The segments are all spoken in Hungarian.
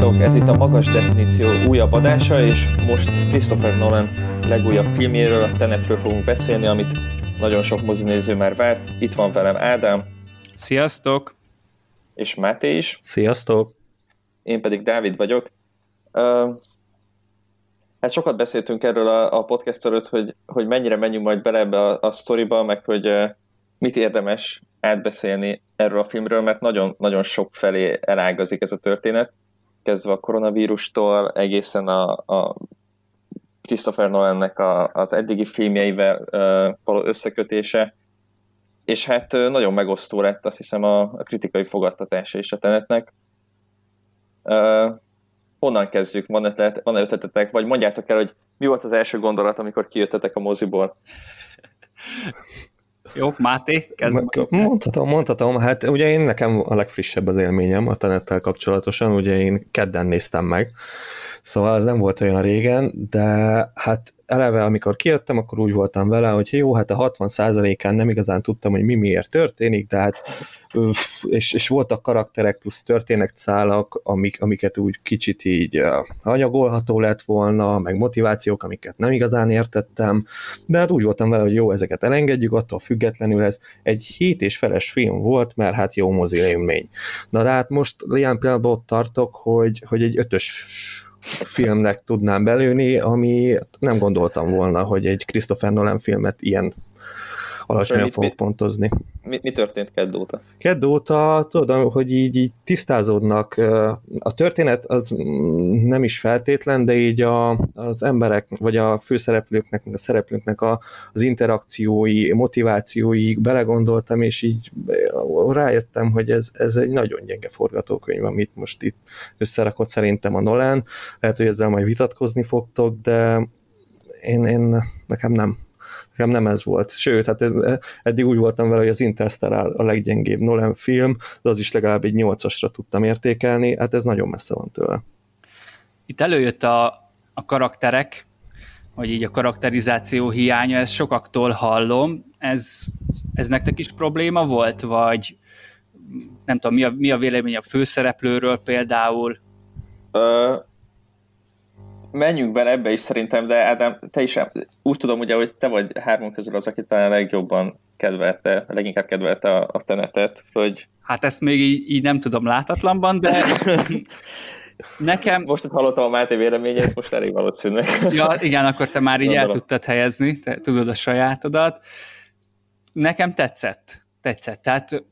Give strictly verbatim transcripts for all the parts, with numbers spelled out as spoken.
Sziasztok! Ez itt a Magas Definíció újabb adása, és most Christopher Nolan legújabb filmjéről, a Tenetről fogunk beszélni, amit nagyon sok mozinéző már várt. Itt van velem Ádám. Sziasztok! És Máté is. Sziasztok! Én pedig Dávid vagyok. Hát sokat beszéltünk erről a, a podcast előtt, hogy, hogy mennyire menjünk majd bele ebbe a, a sztoriba, meg hogy mit érdemes átbeszélni erről a filmről, mert nagyon-nagyon sok felé elágazik ez a történet, kezdve a koronavírustól, egészen a, a Christopher Nolannek a, az eddigi filmjeivel ö, való összekötése, és hát ö, nagyon megosztó lett, azt hiszem, a, a kritikai fogadtatása is a Tenetnek. Ö, honnan kezdjük? Van ötlet, van ötletetek? Vagy mondjátok el, hogy mi volt az első gondolat, amikor kijöttetek a moziból? Jó, Máté, kezdve. Mondhatom, mondhatom. Hát ugye én nekem a legfrissebb az élményem a Tenettel kapcsolatosan, ugye én kedden néztem meg, szóval ez nem volt olyan régen, de hát eleve amikor kijöttem, akkor úgy voltam vele, hogy jó, hát a hatvan százalékán nem igazán tudtam, hogy mi miért történik, de hát és, és voltak karakterek plusz történetszálak, amik, amiket úgy kicsit így anyagolható lett volna, meg motivációk, amiket nem igazán értettem, de hát úgy voltam vele, hogy jó, ezeket elengedjük, attól függetlenül ez egy hét és feles film volt, mert hát jó mozi élmény. Na de hát most ilyen pillanatban ott tartok, hogy, hogy egy ötös filmnek tudnám belőni, ami nem gondoltam volna, hogy egy Christopher Nolan filmet ilyen alacsonyan mit, fogok mit, pontozni. Mi, mi történt kedd óta? Kedd óta, tudom, hogy így, így tisztázódnak. A történet az nem is feltétlen, de így a, az emberek, vagy a főszereplőknek, a szereplőknek a, az interakciói, motivációi belegondoltam, és így rájöttem, hogy ez, ez egy nagyon gyenge forgatókönyv, amit most itt összerakott szerintem a Nolan. Lehet, hogy ezzel majd vitatkozni fogtok, de én, én nekem nem. Nekem nem ez volt. Sőt, hát eddig úgy voltam vele, hogy az Interstellar a leggyengébb Nolan film, de az is legalább egy nyolcasra tudtam értékelni, hát ez nagyon messze van tőle. Itt előjött a, a karakterek, vagy így a karakterizáció hiánya, ezt sokaktól hallom. Ez, ez nektek is probléma volt, vagy nem tudom, mi a, mi a vélemény a főszereplőről például? Ö... Menjünk bele ebbe is szerintem, de Ádám, te is úgy tudom, ugye, hogy te vagy hármunk közül az, aki talán legjobban kedvelte, leginkább kedvelte a, a Tenetet, hogy... Hát ezt még így, így nem tudom látatlanban, de nekem... Most itt hallottam a Máté véleményét, most elég valószínűleg. Ja, igen, akkor te már így Gondolom. El tudtad helyezni, te tudod a sajátodat. Nekem tetszett, tetszett, tehát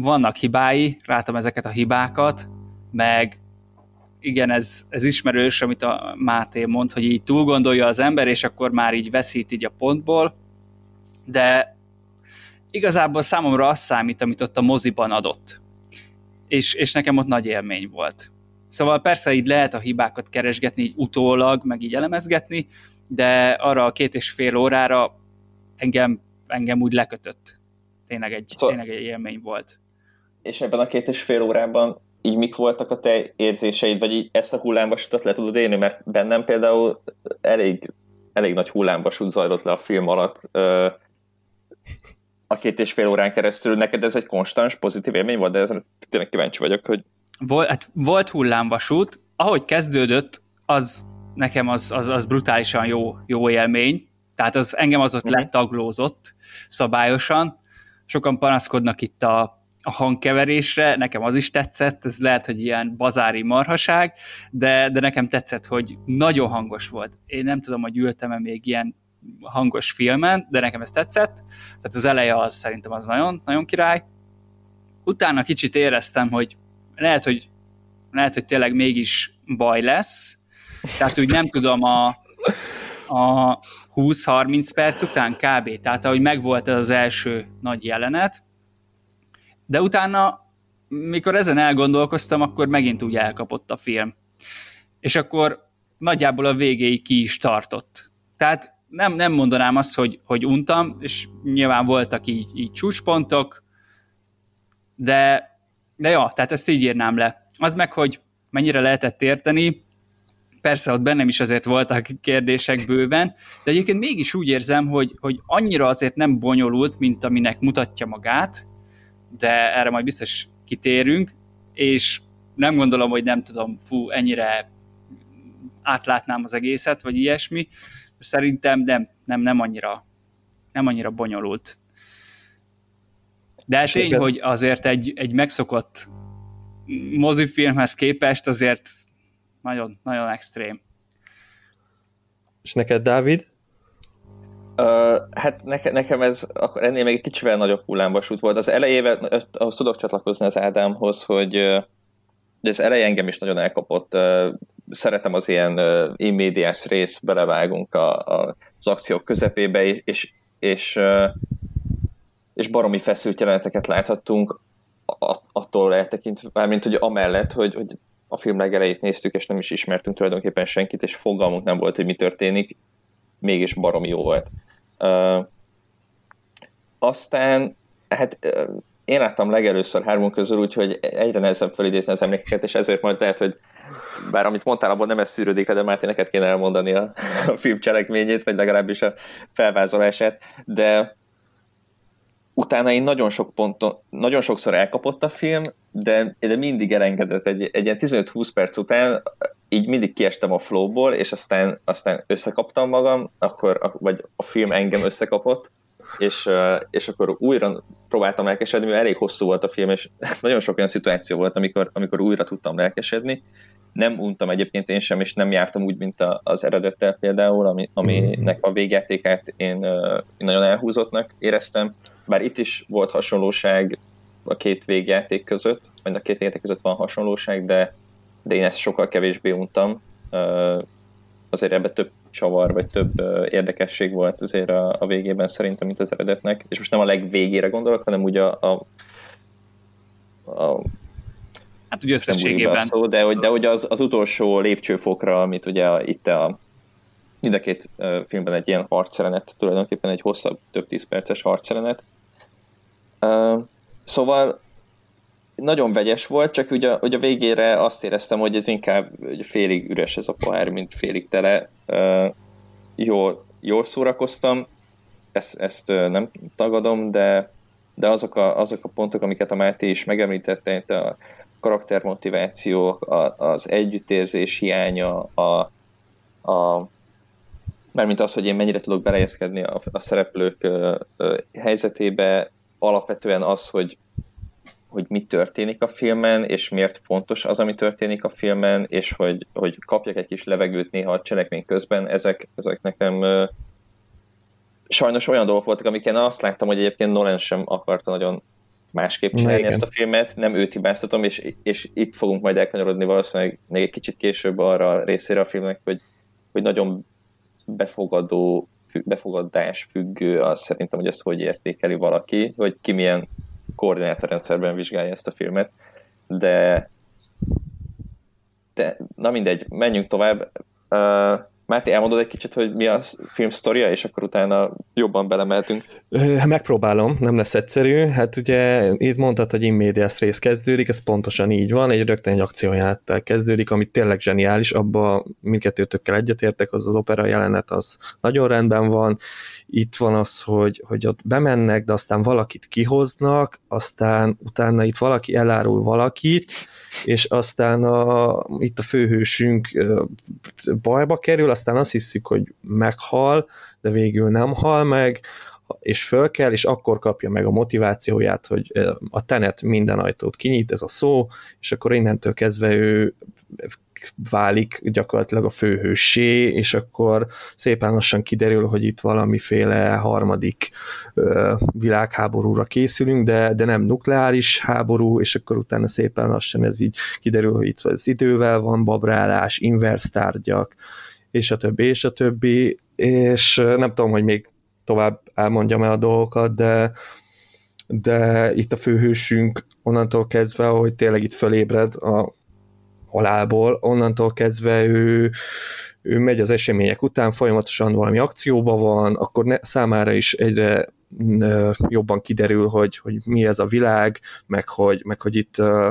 vannak hibái, látom ezeket a hibákat, meg igen, ez, ez ismerős, amit a Máté mond, hogy így túlgondolja az ember, és akkor már így veszít így a pontból, de igazából számomra az számít, amit ott a moziban adott. És, és nekem ott nagy élmény volt. Szóval persze így lehet a hibákat keresgetni, így utólag, meg így elemezgetni, de arra a két és fél órára engem, engem úgy lekötött. Tényleg egy, tényleg egy élmény volt. És ebben a két és fél órában így mik voltak a te érzéseid, vagy így ezt a hullámvasutat le tudod élni, mert bennem például elég, elég nagy hullámvasút zajlott le a film alatt a két és fél órán keresztül. Neked ez egy konstans, pozitív élmény volt, de ezen tényleg kíváncsi vagyok, hogy... Volt, hát volt hullámvasút, ahogy kezdődött, az nekem az, az, az brutálisan jó, jó élmény, tehát az, engem az ott letaglózott szabályosan. Sokan panaszkodnak itt a a hangkeverésre, nekem az is tetszett, ez lehet, hogy ilyen bazári marhaság, de, de nekem tetszett, hogy nagyon hangos volt. Én nem tudom, hogy ültem-e még ilyen hangos filmen, de nekem ez tetszett. Tehát az eleje az szerintem az nagyon, nagyon király. Utána kicsit éreztem, hogy lehet, hogy lehet, hogy tényleg mégis baj lesz. Tehát úgy nem tudom, a, a húsz-harminc perc után kb. Tehát ahogy megvolt ez az első nagy jelenet, de utána, mikor ezen elgondolkoztam, akkor megint úgy elkapott a film. És akkor nagyjából a végéig ki is tartott. Tehát nem, nem mondanám azt, hogy, hogy untam, és nyilván voltak így, így csúcspontok, de, de jó, tehát ezt így írnám le. Az meg, hogy mennyire lehetett érteni, persze ott bennem is azért voltak kérdések bőven, de egyébként mégis úgy érzem, hogy, hogy annyira azért nem bonyolult, mint aminek mutatja magát, de erre majd biztos kitérünk, és nem gondolom, hogy nem tudom, fú, ennyire átlátnám az egészet, vagy ilyesmi. Szerintem nem, nem, nem annyira, nem annyira bonyolult. De hát tény, hogy azért egy, egy megszokott mozifilmhez képest azért nagyon, nagyon extrém. És neked, Dávid? Uh, hát neke, nekem ez akkor ennél még egy kicsivel nagyobb hullámvasút volt. Az elejével, ahhoz tudok csatlakozni az Ádámhoz, hogy ez eleje engem is nagyon elkapott. Szeretem az ilyen immédiás rész, belevágunk a, a, az akciók közepébe, és, és, és baromi feszült jeleneteket láthattunk, attól eltekintve, mármint hogy amellett, hogy, hogy a film legelejét néztük, és nem is ismertünk tulajdonképpen senkit, és fogalmunk nem volt, hogy mi történik, mégis baromi jó volt. Uh, aztán, hát uh, én láttam legelőször hármunk közül, úgyhogy egyre nehezebb felidézni az emlékeket, és ezért majd lehet, hogy bár amit mondtál, abban nem ez szűrődik le, de Máté, neked kéne elmondani a, a film cselekményét, vagy legalábbis a felvázolását, de utána én nagyon sok ponton, nagyon sokszor elkapott a film, de, de mindig elengedett. Egy, egy ilyen tizenöt-húsz perc után így mindig kiestem a flowból, és aztán, aztán összekaptam magam, akkor, vagy a film engem összekapott, és, és akkor újra próbáltam lelkesedni, mert elég hosszú volt a film, és nagyon sok olyan szituáció volt, amikor, amikor újra tudtam lelkesedni. Nem untam egyébként én sem, és nem jártam úgy, mint az eredettel például, ami, aminek a végjátékát én nagyon elhúzottnak éreztem. Bár itt is volt hasonlóság a két végjáték között, vagy a két végjáték között van hasonlóság, de, de én ezt sokkal kevésbé untam. Azért ebben több csavar, vagy több érdekesség volt azért a, a végében szerintem, mint az eredetnek. És most nem a legvégére gondolok, hanem úgy a... a, a hát úgy összességében. Szó, de hogy, de, hogy az, az utolsó lépcsőfokra, amit ugye a, itt a... mind a két filmben egy ilyen harcjelenet, tulajdonképpen egy hosszabb, több tíz perces harcjelenet. Uh, szóval nagyon vegyes volt, csak ugye, ugye a végére azt éreztem, hogy ez inkább félig üres ez a pohár, mint félig tele. Uh, jól, jól szórakoztam, ezt, ezt nem tagadom, de, de azok, a, azok a pontok, amiket a Máté is megemlítette, itt a karaktermotivációk, a, az együttérzés hiánya, a, a mármint az, hogy én mennyire tudok belejeszkedni a, a szereplők ö, ö, helyzetébe, alapvetően az, hogy, hogy mi történik a filmen, és miért fontos az, ami történik a filmen, és hogy, hogy kapjak egy kis levegőt néha a cselekmény közben, ezek, ezek nekem ö, sajnos olyan dolgok voltak, amiken azt láttam, hogy egyébként Nolan sem akarta nagyon másképp csinálni igen. ezt a filmet, nem őt hibáztatom, és, és itt fogunk majd elkanyarodni valószínűleg még egy kicsit később arra a részére a filmnek, hogy, hogy nagyon befogadó, befogadás függő, az szerintem, hogy ezt hogy értékeli valaki, vagy ki milyen koordinátorrendszerben vizsgálja ezt a filmet, de, de na mindegy, menjünk tovább. Uh, Máté, elmondod egy kicsit, hogy mi a film sztoria, és akkor utána jobban belemeltünk. Megpróbálom, nem lesz egyszerű. Hát ugye itt mondtad, hogy immédiás rész kezdődik, ez pontosan így van, egy rögtön egy akciójáttal kezdődik, ami tényleg zseniális, abba mindkettőtökkel egyetértek, az az opera jelenet, az nagyon rendben van. Itt van az, hogy, hogy ott bemennek, de aztán valakit kihoznak, aztán utána itt valaki elárul valakit, és aztán a, itt a főhősünk bajba kerül, aztán azt hiszük, hogy meghal, de végül nem hal meg, és föl kell, és akkor kapja meg a motivációját, hogy a Tenet minden ajtót kinyit, ez a szó, és akkor innentől kezdve ő válik gyakorlatilag a főhőssé, és akkor szépen lassan kiderül, hogy itt valamiféle harmadik ö, világháborúra készülünk, de, de nem nukleáris háború, és akkor utána szépen lassan ez így kiderül, hogy itt az idővel van babrálás, inverz tárgyak, és a többi, és a többi, és nem tudom, hogy még tovább elmondjam el a dolgokat, de, de itt a főhősünk onnantól kezdve, hogy tényleg itt fölébred a halálból, onnantól kezdve ő, ő megy az események után, folyamatosan valami akcióban van, akkor ne, számára is egyre ö, jobban kiderül, hogy, hogy mi ez a világ, meg hogy, meg hogy itt ö,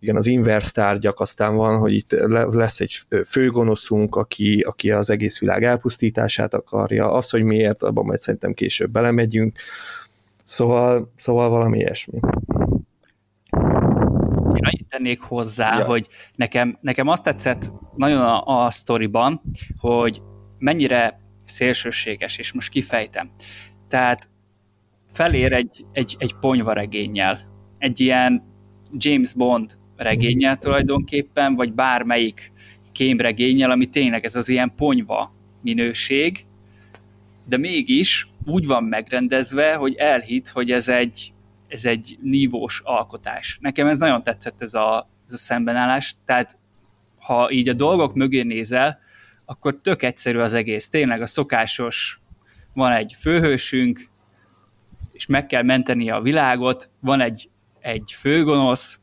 igen, az inverz tárgyak, aztán van, hogy itt le, lesz egy főgonoszunk, aki, aki az egész világ elpusztítását akarja, az, hogy miért, abban majd szerintem később belemegyünk, szóval, szóval valami ilyesmi. tennék hozzá, ja. hogy nekem, nekem azt tetszett nagyon a, a sztoriban, hogy mennyire szélsőséges, és most kifejtem. Tehát felér egy, egy, egy ponyvaregénnyel, egy ilyen James Bond regénnyel tulajdonképpen, vagy bármelyik kémregénnyel, ami tényleg ez az ilyen ponyva minőség, de mégis úgy van megrendezve, hogy elhitt, hogy ez egy, ez egy nívós alkotás. Nekem ez nagyon tetszett, ez a, ez a szembenállás, tehát ha így a dolgok mögé nézel, akkor tök egyszerű az egész. Tényleg a szokásos, van egy főhősünk, és meg kell menteni a világot, van egy, egy főgonosz,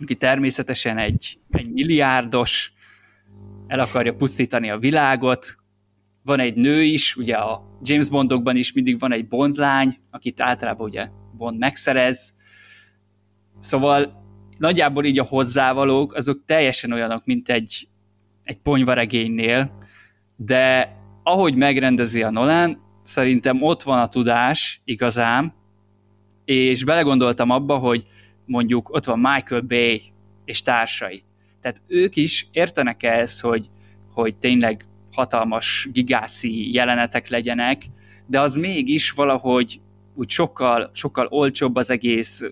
aki természetesen egy, egy milliárdos, el akarja pusztítani a világot, van egy nő is, ugye a James Bondokban is mindig van egy Bond lány, akit általában ugye Bond megszerez, szóval nagyjából így a hozzávalók, azok teljesen olyanok, mint egy, egy ponyvaregénynél, de ahogy megrendezi a Nolan, szerintem ott van a tudás igazán, és belegondoltam abba, hogy mondjuk ott van Michael Bay és társai. Tehát ők is értenek ehhez, hogy, hogy tényleg hatalmas gigászi jelenetek legyenek, de az mégis valahogy úgy sokkal, sokkal olcsóbb az egész,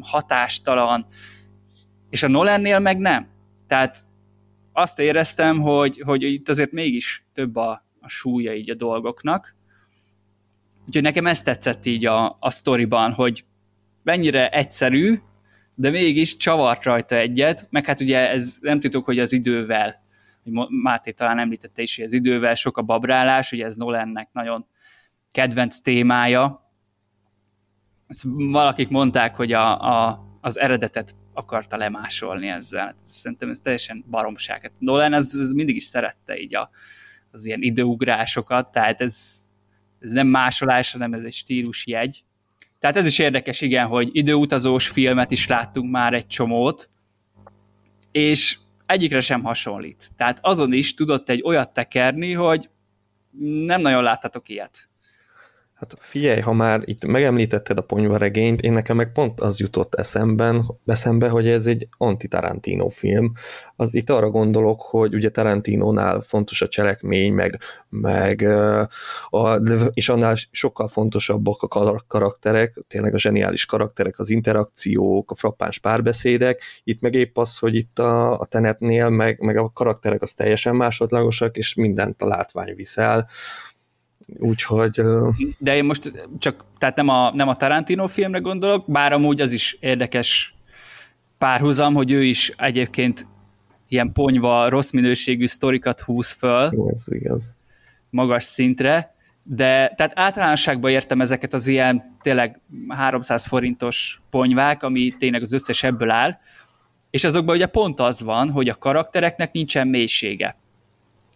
hatástalan, és a Nolannél meg nem. Tehát azt éreztem, hogy, hogy itt azért mégis több a, a súlya így a dolgoknak. Úgyhogy nekem ez tetszett így a, a sztoriban, hogy mennyire egyszerű, de mégis csavart rajta egyet, meg hát ugye ez nem titok, hogy az idővel, Máté talán említette is, hogy az idővel sok a babrálás, ugye ez Nolannek nagyon kedvenc témája. Ezt valakik mondták, hogy a, a, az eredetet akarta lemásolni ezzel. Szerintem ez teljesen baromság. Hát Nolan az, az mindig is szerette így a, az ilyen időugrásokat, tehát ez, ez nem másolás, hanem ez egy stílusjegy. Tehát ez is érdekes, igen, hogy időutazós filmet is láttunk már egy csomót, és egyikre sem hasonlít. Tehát azon is tudott egy olyat tekerni, hogy nem nagyon láttatok ilyet. Hát figyelj, ha már itt megemlítetted a ponyvaregényt, én nekem meg pont az jutott eszemben, eszembe, hogy ez egy anti-Tarantino film. Az, itt arra gondolok, hogy ugye Tarantinónál fontos a cselekmény, meg, meg a, és annál sokkal fontosabbak a karakterek, tényleg a zseniális karakterek, az interakciók, a frappáns párbeszédek. Itt meg épp az, hogy itt a, a Tenetnél, meg, meg a karakterek az teljesen másodlagosak, és mindent a látvány viszel. Úgyhogy... De én most csak, tehát nem a, nem a Tarantino filmre gondolok, bár amúgy az is érdekes párhuzam, hogy ő is egyébként ilyen ponyva, rossz minőségű sztorikat húz föl. Jó, ez igaz. Magas szintre, de tehát általánosságban értem ezeket az ilyen tényleg háromszáz forintos ponyvák, ami tényleg az összes ebből áll, és azokban ugye pont az van, hogy a karaktereknek nincsen mélysége,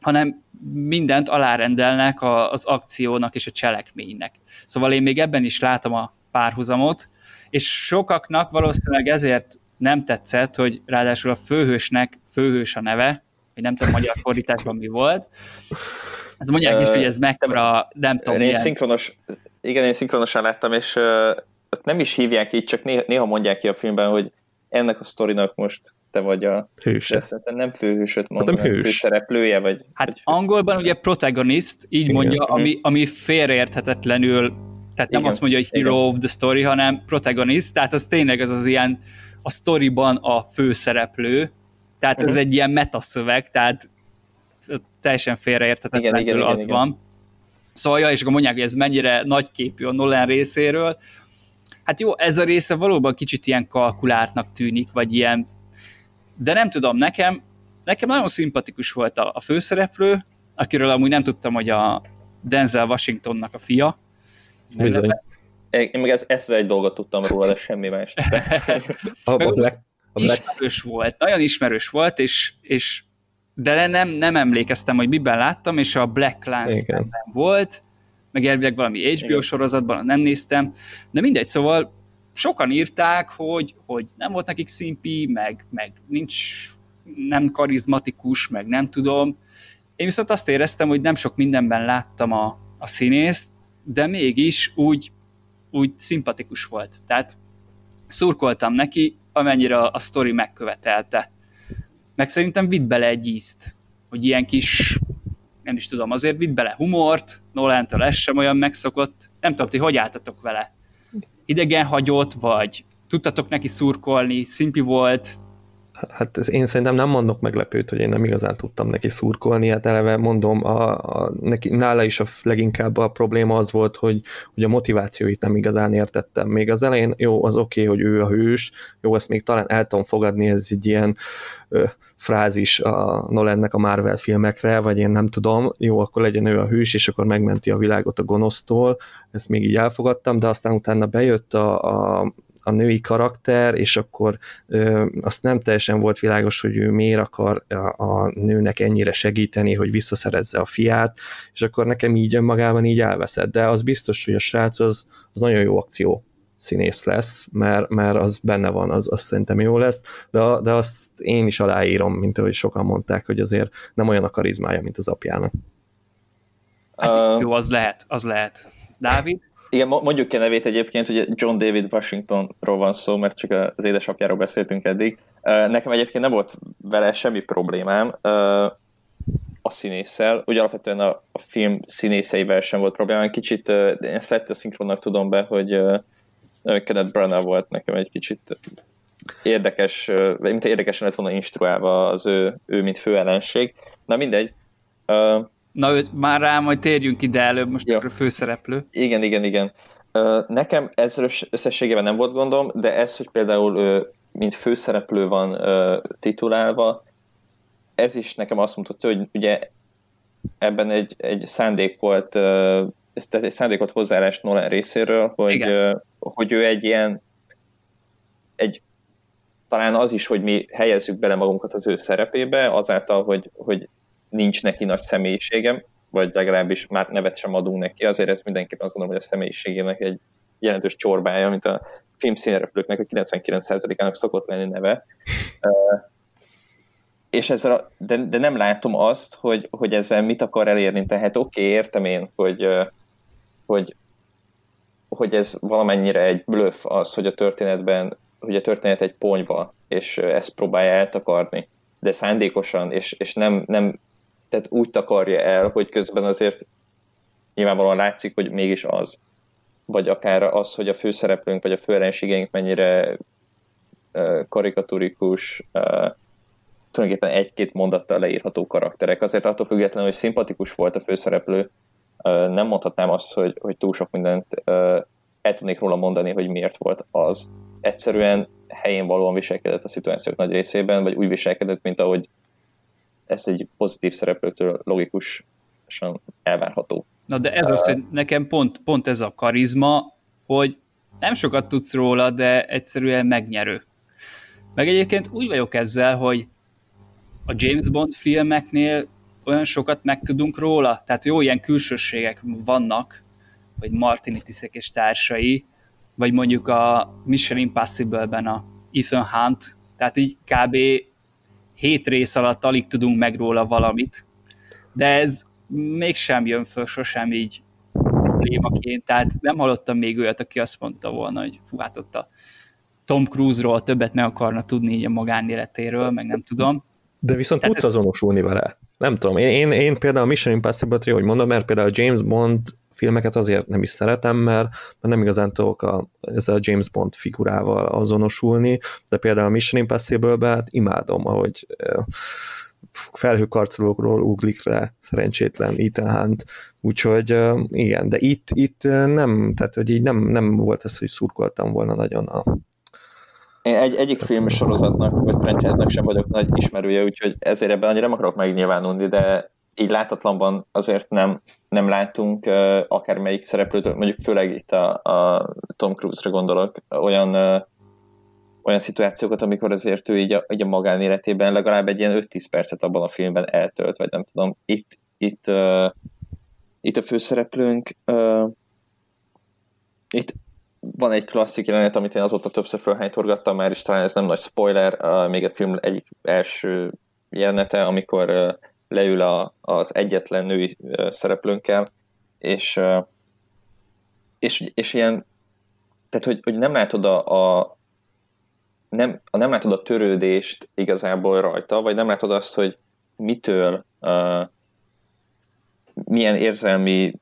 hanem mindent alárendelnek az akciónak és a cselekménynek. Szóval én még ebben is látom a párhuzamot, és sokaknak valószínűleg ezért nem tetszett, hogy ráadásul a főhősnek főhős a neve, vagy nem tudom, magyar fordításban mi volt. Ez mondják is, hogy ez mekkora, nem tudom. Én szinkronos, igen, én szinkronosan láttam, és nem is hívják így, csak néha mondják ki a filmben, hogy ennek a sztorinak most te vagy a hőse. Szerintem nem főhősöt mondom, hát nem hős. Főszereplője vagy... Hát vagy angolban hős. Ugye protagonist, így igen. mondja, ami, ami félreérthetetlenül, tehát igen. nem azt mondja, hogy hero igen. of the story, hanem protagonist, tehát az tényleg az az ilyen, a sztoriban a főszereplő, tehát uh-huh. ez egy ilyen metaszöveg, tehát teljesen félreérthetetlenül igen, igen, az igen, van. Igen. Szóval, ja, és akkor mondják, hogy ez mennyire nagyképű a Nolan részéről. Hát jó, ez a része valóban kicsit ilyen kalkuláltnak tűnik, vagy ilyen, de nem tudom, nekem, nekem nagyon szimpatikus volt a, a főszereplő, akiről amúgy nem tudtam, hogy a Denzel Washingtonnak a fia. Én meg ez, ezt egy dolgot tudtam róla, de semmi más. Ismerős volt, nagyon ismerős volt, és, és de nem, nem emlékeztem, hogy miben láttam, és a Black Lance volt, meg elvileg valami há bé o igen. sorozatban, nem néztem, de mindegy, szóval sokan írták, hogy, hogy nem volt nekik szimpi, meg, meg nincs, nem karizmatikus, meg nem tudom. Én viszont azt éreztem, hogy nem sok mindenben láttam a, a színészt, de mégis úgy, úgy szimpatikus volt. Tehát szurkoltam neki, amennyire a, a sztori megkövetelte. Meg szerintem vitt bele egy ízt, hogy ilyen kis, nem is tudom, azért vitt bele humort, Nolantól ez sem olyan megszokott. Nem tudom, ti hogy álltatok vele? Idegen hagyott, vagy tudtatok neki szurkolni, szimpi volt? Hát én szerintem nem mondok meglepőt, hogy én nem igazán tudtam neki szurkolni, hát eleve mondom, a, a, neki, nála is a leginkább a probléma az volt, hogy, hogy a motivációit nem igazán értettem. Még az elején jó, az oké, okay, hogy ő a hős, jó, ezt még talán el tudom fogadni, ez egy ilyen ö, frázis a Nolannek a Marvel filmekre, vagy én nem tudom, jó, akkor legyen ő a hős, és akkor megmenti a világot a gonosztól, ezt még így elfogadtam, de aztán utána bejött a, a a női karakter, és akkor ö, azt nem teljesen volt világos, hogy ő miért akar a, a nőnek ennyire segíteni, hogy visszaszerezze a fiát, és akkor nekem így önmagában így elveszett. De az biztos, hogy a srác az, az nagyon jó akció színész lesz, mert, mert az benne van, az, az szerintem jó lesz, de, de azt én is aláírom, mint ahogy sokan mondták, hogy azért nem olyan a karizmája, mint az apjának. Hát, uh... Jó, az lehet, az lehet. Dávid? Igen, mondjuk ki a nevét egyébként, hogy John David Washingtonról van szó, mert csak az édesapjáról beszéltünk eddig. Nekem egyébként nem volt vele semmi problémám a színésszel, úgy alapvetően a film színészeivel sem volt problémám. Kicsit, ezt lett a szinkronnak tudom be, hogy Kenneth Branagh volt nekem egy kicsit érdekes, mint érdekesen lett volna instruálva az ő, ő mint főellenség. Na mindegy. Na, már rá, majd térjünk ide előbb, most ja. A főszereplő. Igen, igen, igen. Nekem ezzel összességében nem volt gondom, de ez, hogy például mint főszereplő van titulálva, ez is nekem azt mutatja, hogy ugye ebben egy, egy szándék volt, egy szándékot hozzáállás Nolan részéről, hogy, hogy ő egy ilyen, egy, talán az is, hogy mi helyezzük bele magunkat az ő szerepébe, azáltal, hogy, hogy nincs neki nagy személyiségem, vagy legalábbis már nevet sem adunk neki, azért ez mindenképpen azt gondolom, hogy a személyiségének egy jelentős csorbája, mint a filmszínszereplőknek a kilencvenkilenc százalékának szokott lenni neve. Uh, és ezzel a, de, de nem látom azt, hogy, hogy ezzel mit akar elérni, tehát oké, okay, értem én, hogy, hogy, hogy ez valamennyire egy blöff az, hogy a történetben, hogy a történet egy ponyva, és ezt próbálja eltakarni, de szándékosan, és, és nem, nem tehát úgy takarja el, hogy közben azért nyilvánvalóan látszik, hogy mégis az. Vagy akár az, hogy a főszereplőnk, vagy a főellenségeink mennyire uh, karikaturikus, uh, tulajdonképpen egy-két mondattal leírható karakterek. Azért attól függetlenül, hogy szimpatikus volt a főszereplő, uh, nem mondhatnám azt, hogy, hogy túl sok mindent uh, el tudnék róla mondani, hogy miért volt az. Egyszerűen helyén valóan viselkedett a szituációk nagy részében, vagy úgy viselkedett, mint ahogy ez egy pozitív szereplőtől logikusan elvárható. Na de ez azt, hogy nekem pont, pont ez a karizma, hogy nem sokat tudsz róla, de egyszerűen megnyerő. Meg egyébként úgy vagyok ezzel, hogy a James Bond filmeknél olyan sokat megtudunk róla, tehát jó, ilyen külsőségek vannak, vagy Martinit iszek és társai, vagy mondjuk a Mission Impossible-ben a Ethan Hunt, tehát így kb. hét rész alatt alig tudunk meg róla valamit, de ez mégsem jön föl sosem így problémaként, tehát nem hallottam még olyat, aki azt mondta volna, hogy fú, hát ott a Tom Cruise-ról többet meg akarna tudni így a magánéletéről, meg nem tudom. De viszont tehát tudsz ez... azonosulni vele. Nem tudom, én, én, én például a Mission Impossible-t jól mondom, mert például a James Bond filmeket azért nem is szeretem, mert nem igazán tudok a, ezzel a James Bond figurával azonosulni, de például a Mission Impossible-ben hát imádom, ahogy felhőkarcolókról uglik le szerencsétlen Ethan Hunt, úgyhogy igen, de itt, itt nem, tehát hogy így nem, nem volt ez, hogy szurkoltam volna nagyon a... Én egy, egyik film sorozatnak, vagy franchise-nak sem vagyok nagy ismerője, úgyhogy ezért ebben annyira nem akarok megnyilvánulni, de így látatlanban azért nem, nem látunk uh, akármelyik szereplőtől, mondjuk főleg itt a, a Tom Cruise-ra gondolok, olyan, uh, olyan szituációkat, amikor azért ő így a, így a magánéletében legalább egy ilyen öt-tíz percet abban a filmben eltölt, vagy nem tudom. Itt, itt, uh, itt a főszereplőnk, uh, itt van egy klasszik jelenet, amit én azóta többször fölhánytorgattam már, és talán ez nem nagy spoiler, uh, még a film egyik első jelenete, amikor uh, leül a, az egyetlen női szereplőnkkel, és, és, és ilyen, tehát hogy, hogy nem látod a, a nem, nem látod a törődést igazából rajta, vagy nem látod azt, hogy mitől, uh, milyen érzelmi uh,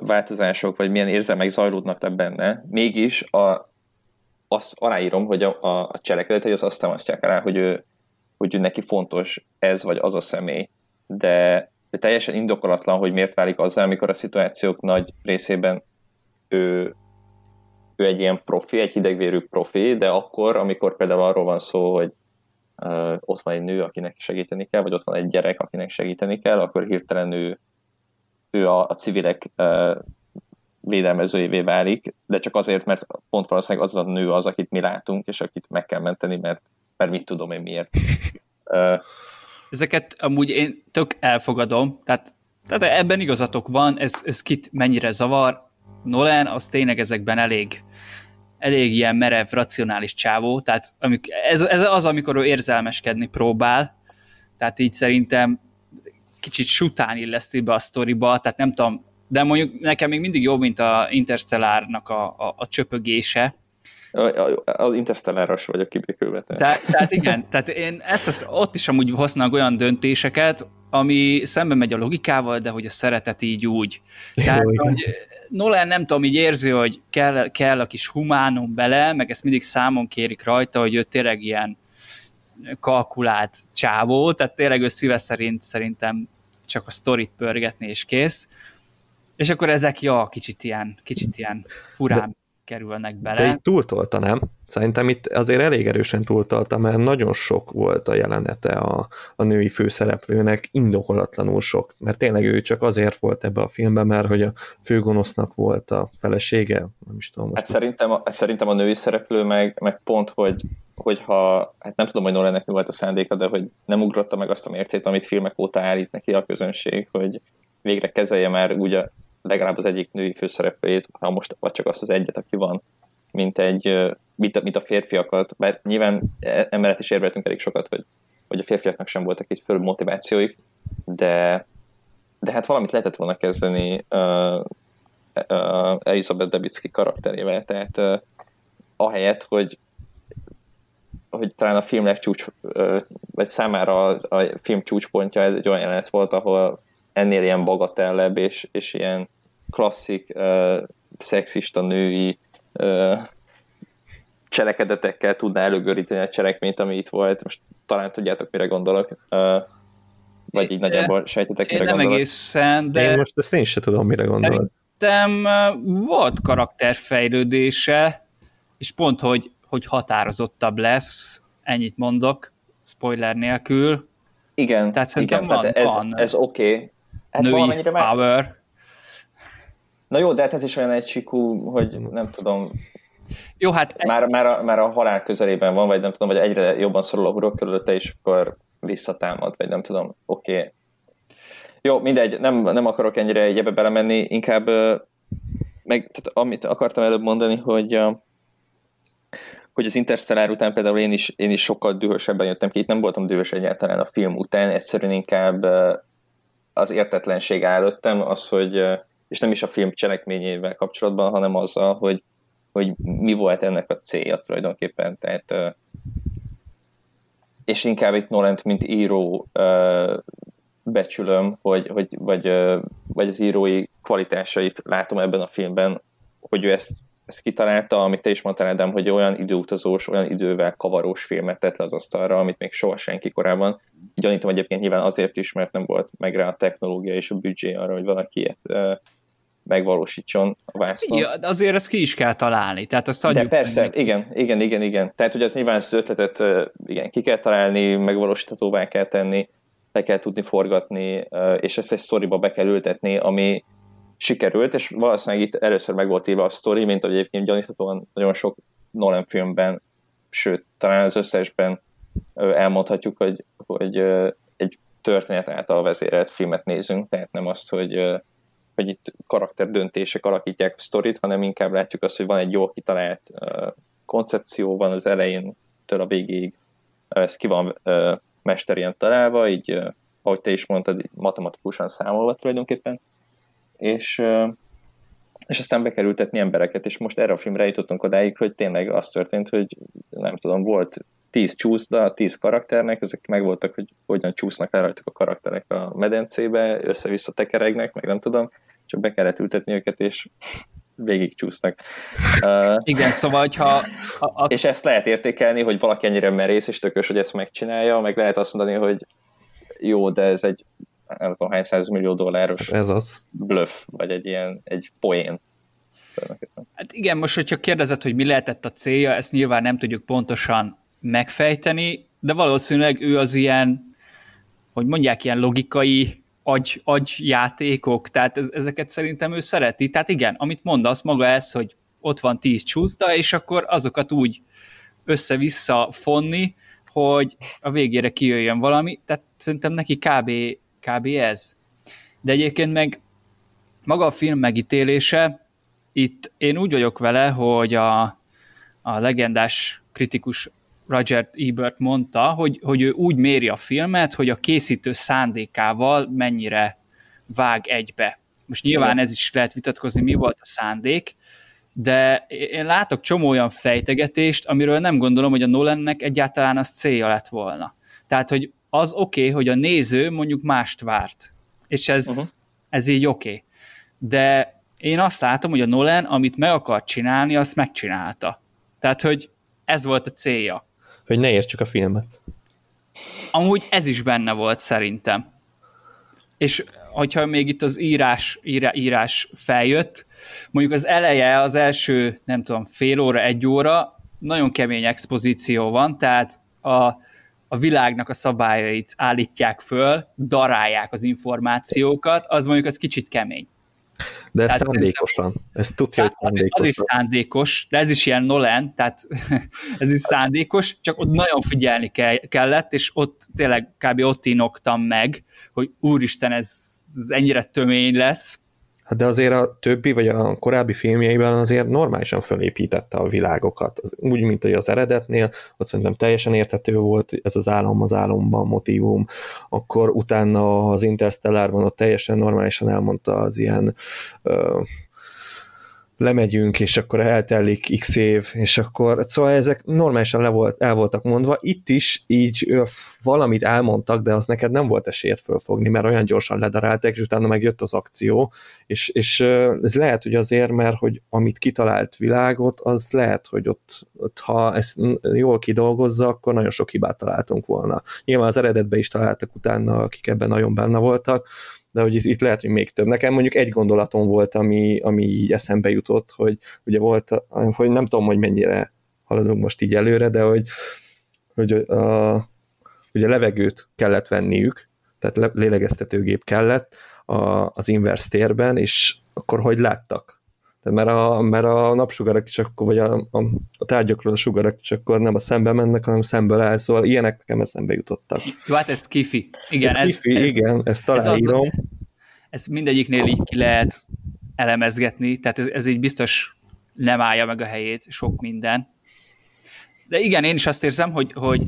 változások, vagy milyen érzelmek zajlódnak le benne. Mégis a, azt aláírom, hogy a, a, a cselekedetei az azt támasztják alá, hogy ő, hogy ő neki fontos ez vagy az a személy. De, de teljesen indokolatlan, hogy miért válik azzal, amikor a szituációk nagy részében ő, ő egy ilyen profi, egy hidegvérű profi, de akkor, amikor például arról van szó, hogy uh, ott van egy nő, akinek segíteni kell, vagy ott van egy gyerek, akinek segíteni kell, akkor hirtelen ő, ő a, a civilek uh, védelmezőjévé válik, de csak azért, mert pont valószínűleg az a nő az, akit mi látunk, és akit meg kell menteni, mert, mert mit tudom én miért. Uh, Ezeket amúgy én tök elfogadom, tehát, tehát ebben igazatok van, ez, ez kit mennyire zavar. Nolan az tényleg ezekben elég, elég ilyen merev, racionális csávó, tehát amik, ez, ez az, amikor ő érzelmeskedni próbál, tehát így szerintem kicsit sután illeszti be a sztoriba, tehát nem tudom, de mondjuk nekem még mindig jobb, mint a Interstellárnak a, a, a csöpögése. Az Interstelláros vagyok kibékülvetve. Tehát, tehát igen, tehát én ezt, ezt ott is amúgy hoznak olyan döntéseket, ami szembe megy a logikával, de hogy a szeretet így úgy. Tehát jó, hogy Nolan nem tudom, így érzi, hogy kell, kell a kis humánum bele, meg ezt mindig számon kérik rajta, hogy ő tényleg ilyen kalkulált csávó, tehát tényleg ő szíve szerint szerintem csak a sztorit pörgetni és kész. És akkor ezek ja, kicsit ilyen, kicsit ilyen furán de, kerülnek bele. De itt túltolta, nem? Szerintem itt azért elég erősen túltolta, mert nagyon sok volt a jelenete a, a női főszereplőnek, indokolatlanul sok, mert tényleg ő csak azért volt ebbe a filmben, mert hogy a főgonosznak volt a felesége, nem is tudom. Hát szerintem a, szerintem a női szereplő meg, meg pont, hogy hogyha, hát nem tudom, hogy Nolannek mi volt a szándéka, de hogy nem ugrotta meg azt a mércét, amit filmek óta állít neki a közönség, hogy végre kezelje már úgy a, legalább az egyik női főszereplőjét, ha most vagy csak azt az egyet, aki van, mint egy, mint a, mint a férfiakat, bár nyilván emellett is érveltünk elég sokat, hogy, hogy a férfiaknak sem voltak így fölbb motivációik, de, de hát valamit lehetett volna kezdeni uh, uh, Elizabeth Debicki karakterével, tehát uh, ahelyett, hogy, hogy talán a film legcsúcs, uh, vagy számára a, a film csúcspontja ez egy olyan jelenet volt, ahol ennél ilyen bagatellebb és, és ilyen klasszik, uh, szexista női uh, cselekedetekkel tudná előgöríteni a cselekményt, ami itt volt. Most talán tudjátok, mire gondolok. Uh, vagy így nagyjából sejtetek, mire gondolok. Én nem egészen, de... Én most ezt én sem tudom, mire gondolok. Szerintem volt karakterfejlődése, és pont, hogy, hogy határozottabb lesz, ennyit mondok, spoiler nélkül. Igen, tehát igen, van, tehát ez, van. Ez oké. Okay. Hát női power. Már... Na jó, de hát ez is olyan egy sikú, hogy nem tudom, jó, hát már, egy... már, a, már a halál közelében van, vagy nem tudom, vagy egyre jobban szorul a hurok körülötte, és akkor visszatámad, vagy nem tudom, oké. Okay. Jó, mindegy, nem, nem akarok ennyire ebbe belemenni, inkább meg, tehát amit akartam előbb mondani, hogy hogy az Interstellar után például én is, én is sokkal dühösebben jöttem ki, itt nem voltam dühös egyáltalán a film után, egyszerűen inkább az értetlenség előttem, az, hogy, és nem is a film cselekményével kapcsolatban, hanem azzal, hogy, hogy mi volt ennek a célja tulajdonképpen, tehát és inkább itt Nolent, mint író becsülöm, hogy, hogy, vagy, vagy az írói kvalitásait látom ebben a filmben, hogy ő ezt ezt kitalálta, amit te is mondtál, Ádám, hogy olyan időutazós, olyan idővel kavarós filmet tett le az asztalra, amit még soha senki korábban. Gyanítom egyébként nyilván azért is, mert nem volt meg rá a technológia és a büdzsé arra, hogy valaki ilyet uh, megvalósítson a vászlón. Ja, azért ezt ki is kell találni. Tehát azt de persze, meg... igen, igen, igen, igen. Tehát ugye az nyilván az ötletet uh, igen, ki kell találni, megvalósíthatóvá kell tenni, le kell tudni forgatni, uh, és ezt egy sztoriba be kell ültetni, ami sikerült, és valószínűleg itt először meg volt írva a sztori, mint ahogy egyébként gyaníthatóan nagyon sok Nolan filmben, sőt, talán az összesben elmondhatjuk, hogy, hogy egy történet által vezérelt filmet nézünk, tehát nem azt, hogy, hogy itt karakterdöntések alakítják a sztorit, hanem inkább látjuk azt, hogy van egy jól kitalált koncepció, van az elején től a végéig, ez ki van mesterien találva, így ahogy te is mondtad, matematikusan számolva tulajdonképpen, És, és aztán bekerültetni embereket, és most erre a filmre jutottunk odáig, hogy tényleg az történt, hogy nem tudom, volt tíz csúszda, tíz karakternek, ezek megvoltak, hogy hogyan csúsznak el rajtuk a karakterek a medencébe, össze-vissza tekeregnek, meg nem tudom, csak be kellett ültetni őket, és végig csúsznak. Uh, Igen, szóval, ha a, a... És ezt lehet értékelni, hogy valaki ennyire merész és tökös, hogy ezt megcsinálja, meg lehet azt mondani, hogy jó, de ez egy nem tudom, hány százmillió dolláros ez az. Bluff, vagy egy ilyen, egy poén. Hát igen, most, hogyha kérdezed, hogy mi lehetett a célja, ezt nyilván nem tudjuk pontosan megfejteni, de valószínűleg ő az ilyen, hogy mondják, ilyen logikai agy, agyjátékok, tehát ez, ezeket szerintem ő szereti. Tehát igen, amit mondasz, maga ez, hogy ott van tíz csúszda, és akkor azokat úgy össze-vissza fonni, hogy a végére kijöjjön valami, tehát szerintem neki kb. kb. Ez. De egyébként meg maga a film megítélése, itt én úgy vagyok vele, hogy a, a legendás kritikus Roger Ebert mondta, hogy, hogy ő úgy méri a filmet, hogy a készítő szándékával mennyire vág egybe. Most nyilván ez is lehet vitatkozni, mi volt a szándék, de én látok csomó olyan fejtegetést, amiről nem gondolom, hogy a Nolannek egyáltalán az célja lett volna. Tehát, hogy az oké, okay, hogy a néző mondjuk mást várt, és ez, uh-huh. ez így oké. Okay. De én azt látom, hogy a Nolan, amit meg akart csinálni, azt megcsinálta. Tehát, hogy ez volt a célja. Hogy ne értsük a filmet. Amúgy ez is benne volt szerintem. És hogyha még itt az írás, írá, írás feljött, mondjuk az eleje, az első, nem tudom, fél óra, egy óra, nagyon kemény expozíció van, tehát a, a világnak a szabályait állítják föl, darálják az információkat, az mondjuk az kicsit kemény. De ez tehát szándékosan. Ez tudja, hogy szándékosan. Az is szándékos, de ez is ilyen Nolan, tehát ez is szándékos, csak ott nagyon figyelni kellett, és ott tényleg kb. Ott inoktam meg, hogy úristen, ez, ez ennyire tömény lesz. Hát de azért a többi, vagy a korábbi filmjeiben azért normálisan fölépítette a világokat. Úgy, mint hogy az eredetnél, ott szerintem teljesen érthető volt ez az álom az álomban motívum. Akkor utána az Interstellarban ott teljesen normálisan elmondta az ilyen ö, lemegyünk, és akkor eltellik x év, és akkor, szóval ezek normálisan le volt, el voltak mondva. Itt is így ö, valamit elmondtak, de az neked nem volt esélyed fölfogni, mert olyan gyorsan ledarálták, és utána meg jött az akció, és, és ö, ez lehet, hogy azért, mert hogy amit kitalált világot, az lehet, hogy ott, ott ha ezt jól kidolgozza, akkor nagyon sok hibát találtunk volna. Nyilván az eredetben is találtak utána, akik ebben nagyon benne voltak, de hogy itt lehet, hogy még több. Nekem mondjuk egy gondolatom volt, ami, ami így eszembe jutott, hogy ugye volt, hogy nem tudom, hogy mennyire haladunk most így előre, de hogy, hogy a, ugye levegőt kellett venniük, tehát lélegeztetőgép kellett a, az inverse térben, és akkor hogy láttak? Mert a, mert a napsugarak is akkor, vagy a, a, a tárgyakról a sugarak is akkor nem a szembe mennek, hanem szemből áll, szóval ilyenek nekem eszembe jutottak. Jó, hát ez kifi. Igen, ez, ez, kifi, ez, igen, ezt találírom. Ez, ez mindegyiknél így ki lehet elemezgetni, tehát ez, ez így biztos nem állja meg a helyét, sok minden. De igen, én is azt érzem, hogy, hogy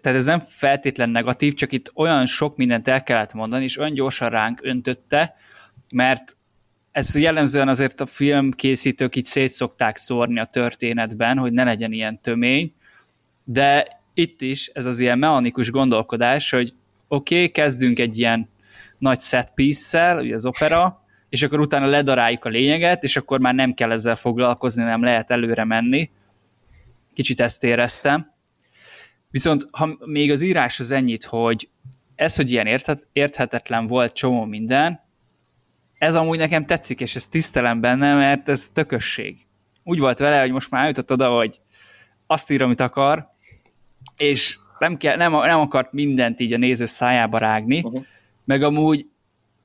tehát ez nem feltétlen negatív, csak itt olyan sok mindent el kellett mondani, és olyan gyorsan ránk öntötte, mert ez jellemzően azért a filmkészítők így szétszokták szórni a történetben, hogy ne legyen ilyen tömény, de itt is ez az ilyen mechanikus gondolkodás, hogy oké, okay, kezdünk egy ilyen nagy set piece-szel, ugye az opera, és akkor utána ledaráljuk a lényeget, és akkor már nem kell ezzel foglalkozni, nem lehet előre menni. Kicsit ezt éreztem. Viszont ha még az írás az ennyit, hogy ez, hogy ilyen érthetetlen volt csomó minden, ez amúgy nekem tetszik, és ezt tisztelem benne, mert ez tökösség. Úgy volt vele, hogy most már jutott oda, hogy azt ír, amit akar, és nem, kell, nem, nem akart mindent így a néző szájába rágni, uh-huh. meg amúgy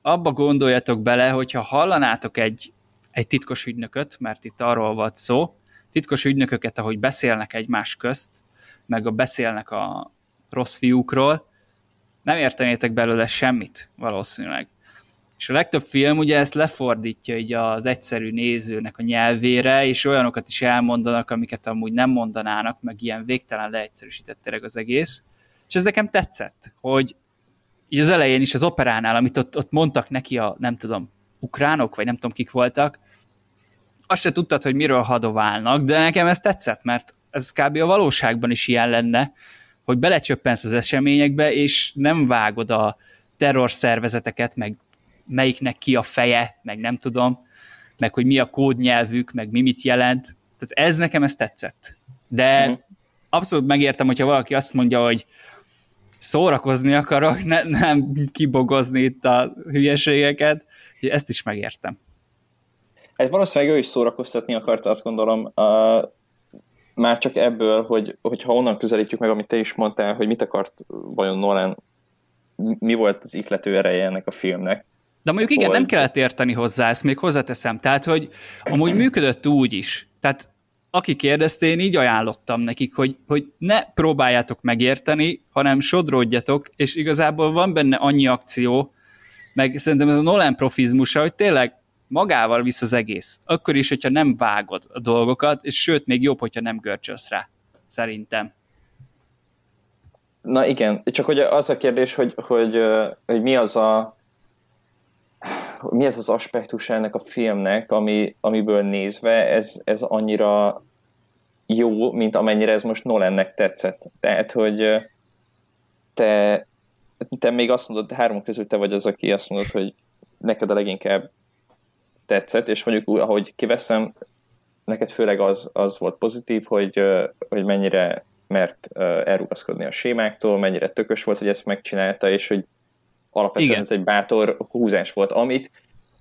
abba gondoljatok bele, hogyha hallanátok egy, egy titkos ügynököt, mert itt arról volt szó, titkos ügynököket, ahogy beszélnek egymás közt, meg a beszélnek a rossz fiúkról, nem értenétek belőle semmit valószínűleg. És a legtöbb film ugye ezt lefordítja így az egyszerű nézőnek a nyelvére, és olyanokat is elmondanak, amiket amúgy nem mondanának, meg ilyen végtelen leegyszerűsített tényleg az egész. És ez nekem tetszett, hogy így az elején is az operánál, amit ott, ott mondtak neki a, nem tudom, ukránok, vagy nem tudom kik voltak, azt se tudtad, hogy miről hadoválnak, de nekem ez tetszett, mert ez kb. A valóságban is ilyen lenne, hogy belecsöppensz az eseményekbe, és nem vágod a terrorszervezeteket, meg melyiknek ki a feje, meg nem tudom, meg hogy mi a kódnyelvük, meg mi mit jelent. Tehát ez nekem, ez tetszett. De uh-huh. abszolút megértem, hogyha valaki azt mondja, hogy szórakozni akarok, ne, nem kibogozni itt a hülyeségeket, ezt is megértem. Ez valószínűleg ő is szórakoztatni akarta, azt gondolom, a, már csak ebből, hogy, hogyha onnan közelítjük meg, amit te is mondtál, hogy mit akart vajon Nolan, mi volt az ihlető ereje ennek a filmnek. De mondjuk igen, hogy... nem kellett érteni hozzá, ezt még hozzáteszem, tehát, hogy amúgy működött úgy is. Tehát aki kérdezte, én így ajánlottam nekik, hogy, hogy ne próbáljátok megérteni, hanem sodródjatok, és igazából van benne annyi akció, meg szerintem ez a Nolan profizmusa, hogy tényleg magával visz az egész. Akkor is, hogyha nem vágod a dolgokat, és sőt, még jobb, hogyha nem görcsölsz rá. Szerintem. Na igen, csak hogy az a kérdés, hogy, hogy, hogy mi az a mi ez az aspektus ennek a filmnek, ami, amiből nézve ez, ez annyira jó, mint amennyire ez most Nolannek tetszett. Tehát, hogy te, te még azt mondod, három közül te vagy az, aki azt mondod, hogy neked a leginkább tetszett, és mondjuk, ahogy kiveszem, neked főleg az, az volt pozitív, hogy, hogy mennyire mert elrugaszkodni a sémáktól, mennyire tökös volt, hogy ezt megcsinálta, és hogy alapvetően igen. Ez egy bátor húzás volt, amit,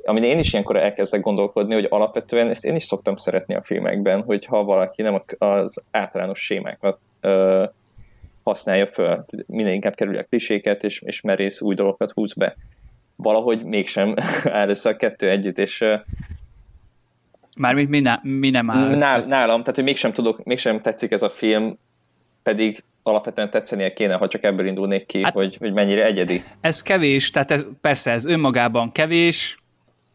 amit én is ilyenkor elkezdek gondolkodni, hogy alapvetően ezt én is szoktam szeretni a filmekben, hogyha valaki nem az általános sémákat ö, használja föl, minél inkább kerül a kliséket, és, és merész új dolgokat húz be. Valahogy mégsem áll össze a kettő együtt, és... Mármint mi, ne, mi nem áll? Nálam, nálam, tehát hogy mégsem tudok, mégsem tetszik ez a film, pedig alapvetően tetszenie kéne, ha csak ebből indulnék ki, hát, hogy, hogy mennyire egyedi. Ez kevés, tehát ez, persze ez önmagában kevés,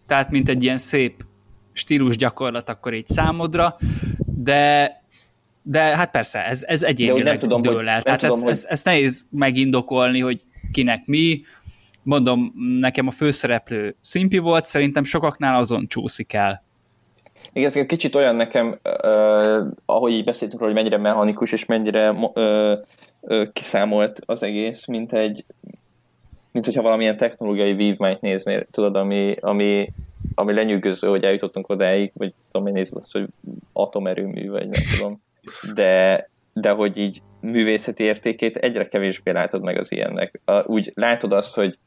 tehát mint egy ilyen szép stílus gyakorlat akkor így számodra, de, de hát persze, ez, ez egyénileg dől el. Tehát ezt ez, ez nehéz megindokolni, hogy kinek mi. Mondom, nekem a főszereplő szimpi volt, szerintem sokaknál azon csúszik el. Igen, ez kicsit olyan nekem, eh, ahogy így beszéltünk róla, hogy mennyire mechanikus és mennyire eh, eh, kiszámolt az egész, mint egy, mint hogyha valamilyen technológiai vívmányt néznél, tudod, ami, ami, ami lenyűgöző, hogy eljutottunk odáig, vagy tudom, én nézd azt, hogy atomerőmű, vagy nem tudom, de, de hogy így művészeti értékét egyre kevésbé látod meg az ilyennek. Úgy látod azt, hogy,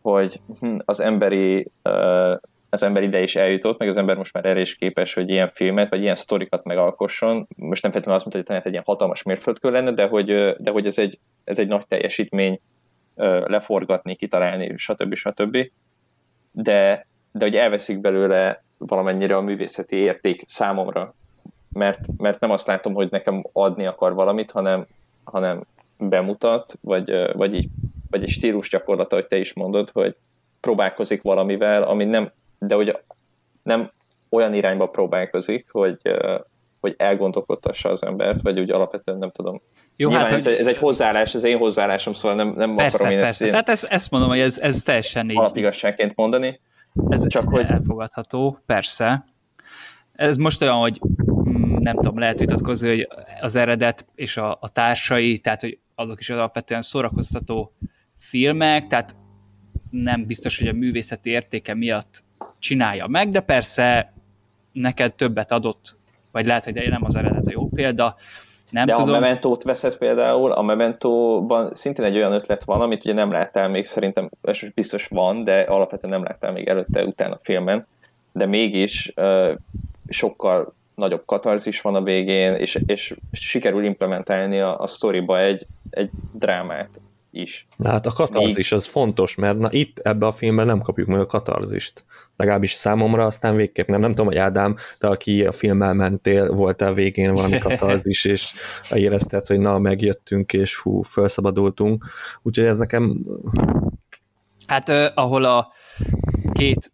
hogy az emberi... Eh, az ember ide is eljutott, meg az ember most már erre is képes, hogy ilyen filmet, vagy ilyen sztorikat megalkosson. Most nem feltétlenül azt mondta, hogy Tenet egy ilyen hatalmas mérföldkő lenne, de hogy, de hogy ez, egy, ez egy nagy teljesítmény leforgatni, kitalálni, stb. stb. De, de hogy elveszik belőle valamennyire a művészeti érték számomra, mert, mert nem azt látom, hogy nekem adni akar valamit, hanem, hanem bemutat, vagy, vagy, így, vagy egy stílus gyakorlata, hogy te is mondod, hogy próbálkozik valamivel, ami nem de hogy nem olyan irányba próbálkozik, hogy, hogy elgondolkodtassa az embert, vagy úgy alapvetően nem tudom. Jó, hát, ez, hogy... ez egy hozzáállás, ez én hozzáállásom, szóval nem, nem persze, akarom én persze. Ezt... Tehát ezt, ezt mondom, hogy ez, ez teljesen így. Alapigazságként mondani. Ez csak hogy... elfogadható, persze. Ez most olyan, hogy nem tudom, lehet vitatkozni, hogy az eredet és a, a társai, tehát hogy azok is alapvetően szórakoztató filmek, tehát nem biztos, hogy a művészeti értéke miatt csinálja meg, de persze neked többet adott, vagy lehet, hogy nem az eredet a jó példa, nem de tudom. De a Mementót veszed például, a Mementóban szintén egy olyan ötlet van, amit ugye nem láttál még, szerintem és biztos van, de alapvetően nem láttál még előtte, utána a filmen, de mégis uh, sokkal nagyobb katarzis van a végén, és, és sikerül implementálni a, a sztoriba egy, egy drámát is. Na hát a katarzis még... az fontos, mert na, itt ebben a filmben nem kapjuk meg a katarzist. Legalábbis számomra, aztán végképp nem. Nem tudom, hogy Ádám, te aki a filmmel mentél, voltál végén valami katarzis, és érezted, hogy na, megjöttünk, és hú, felszabadultunk. Úgyhogy ez nekem... Hát uh, ahol a két,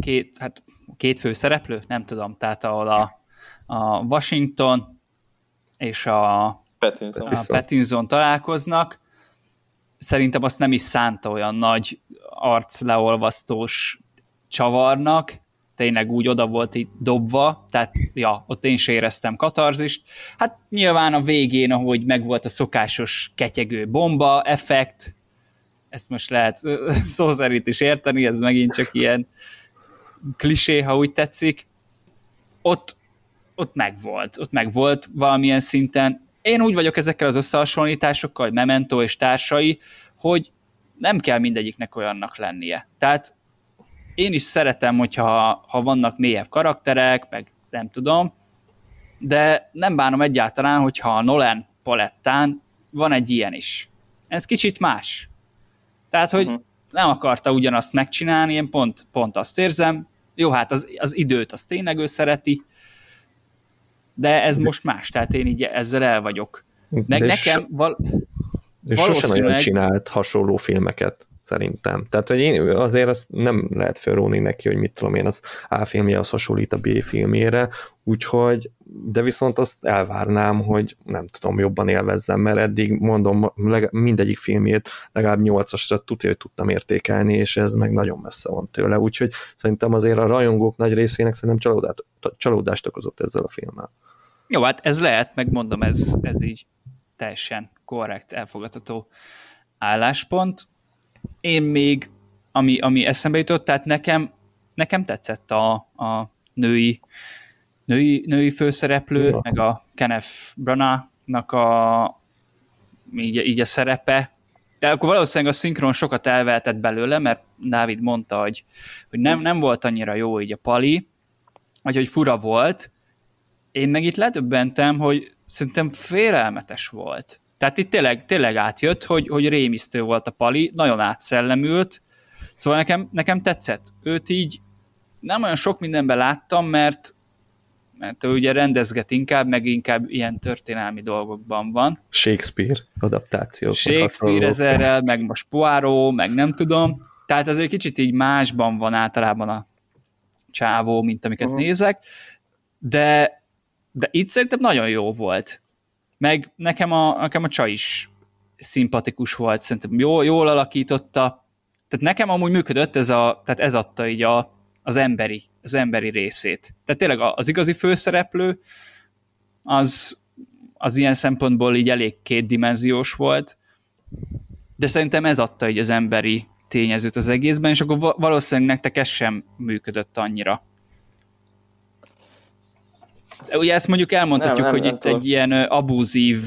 két, hát két fő szereplő, nem tudom, tehát ahol a, a Washington és a Pattinson. a Pattinson találkoznak, szerintem azt nem is szánta olyan nagy arcleolvasztós csavarnak, tényleg úgy oda volt itt dobva, tehát ja, ott én sem éreztem katarzist. Hát nyilván a végén, ahogy megvolt a szokásos ketyegő bomba effekt, ezt most lehet szó szerint is érteni, ez megint csak ilyen klisé, ha úgy tetszik. Ott, ott megvolt, ott megvolt valamilyen szinten. Én úgy vagyok ezekkel az összehasonlításokkal, hogy Memento és társai, hogy nem kell mindegyiknek olyannak lennie. Tehát én is szeretem, hogyha ha vannak mélyebb karakterek, meg nem tudom, de nem bánom egyáltalán, hogyha a Nolan palettán van egy ilyen is. Ez kicsit más. Tehát, hogy uh-huh. nem akarta ugyanazt megcsinálni, én pont, pont azt érzem. Jó, hát az, az időt azt tényleg ő szereti, de ez most más, tehát én így ezzel el vagyok. Meg de nekem val- ő valószínűleg... sosem nagyon csinált hasonló filmeket, szerintem. Tehát, hogy én azért azt nem lehet felróni neki, hogy mit tudom én, az A filmje az hasonlít a B filmjére, úgyhogy, de viszont azt elvárnám, hogy nem tudom, jobban élvezzem, mert eddig mondom, mindegyik filmjét legalább nyolcasra tudja, hogy tudtam értékelni, és ez meg nagyon messze van tőle, úgyhogy szerintem azért a rajongók nagy részének szerintem csalódát, csalódást okozott ezzel a filmmel. Jó, hát ez lehet, megmondom, ez, ez így teljesen korrekt, elfogadható álláspont. Én még, ami, ami eszembe jutott, tehát nekem, nekem tetszett a, a női, női, női főszereplő, ja. meg a Kenneth Branagh-nak a, így, így a szerepe. De akkor valószínűleg a szinkron sokat elvehetett belőle, mert Dávid mondta, hogy, hogy nem, nem volt annyira jó így a pali, vagy hogy fura volt. Én meg itt ledöbbentem, hogy szerintem félelmetes volt. Tehát itt tényleg, tényleg átjött, hogy, hogy rémisztő volt a pali, nagyon átszellemült, szóval nekem, nekem tetszett. Őt így nem olyan sok mindenben láttam, mert, mert ő ugye rendezget inkább, meg inkább ilyen történelmi dolgokban van. Shakespeare adaptáció. Shakespeare ezerrel, meg most Poirot, meg nem tudom. Tehát azért kicsit így másban van általában a csávó, mint amiket oh. nézek, de, de itt szerintem nagyon jó volt. Meg nekem a, nekem a csaj is szimpatikus volt, szerintem jól, jól alakította. Tehát nekem amúgy működött, ez a, tehát ez adta így a, az, emberi, az emberi részét. Tehát tényleg az igazi főszereplő, az, az ilyen szempontból így elég kétdimenziós volt, de szerintem ez adta így az emberi tényezőt az egészben, és akkor valószínűleg nektek ez sem működött annyira. Ugye ezt mondjuk elmondhatjuk, nem, nem, hogy itt tudom. Egy ilyen abúzív,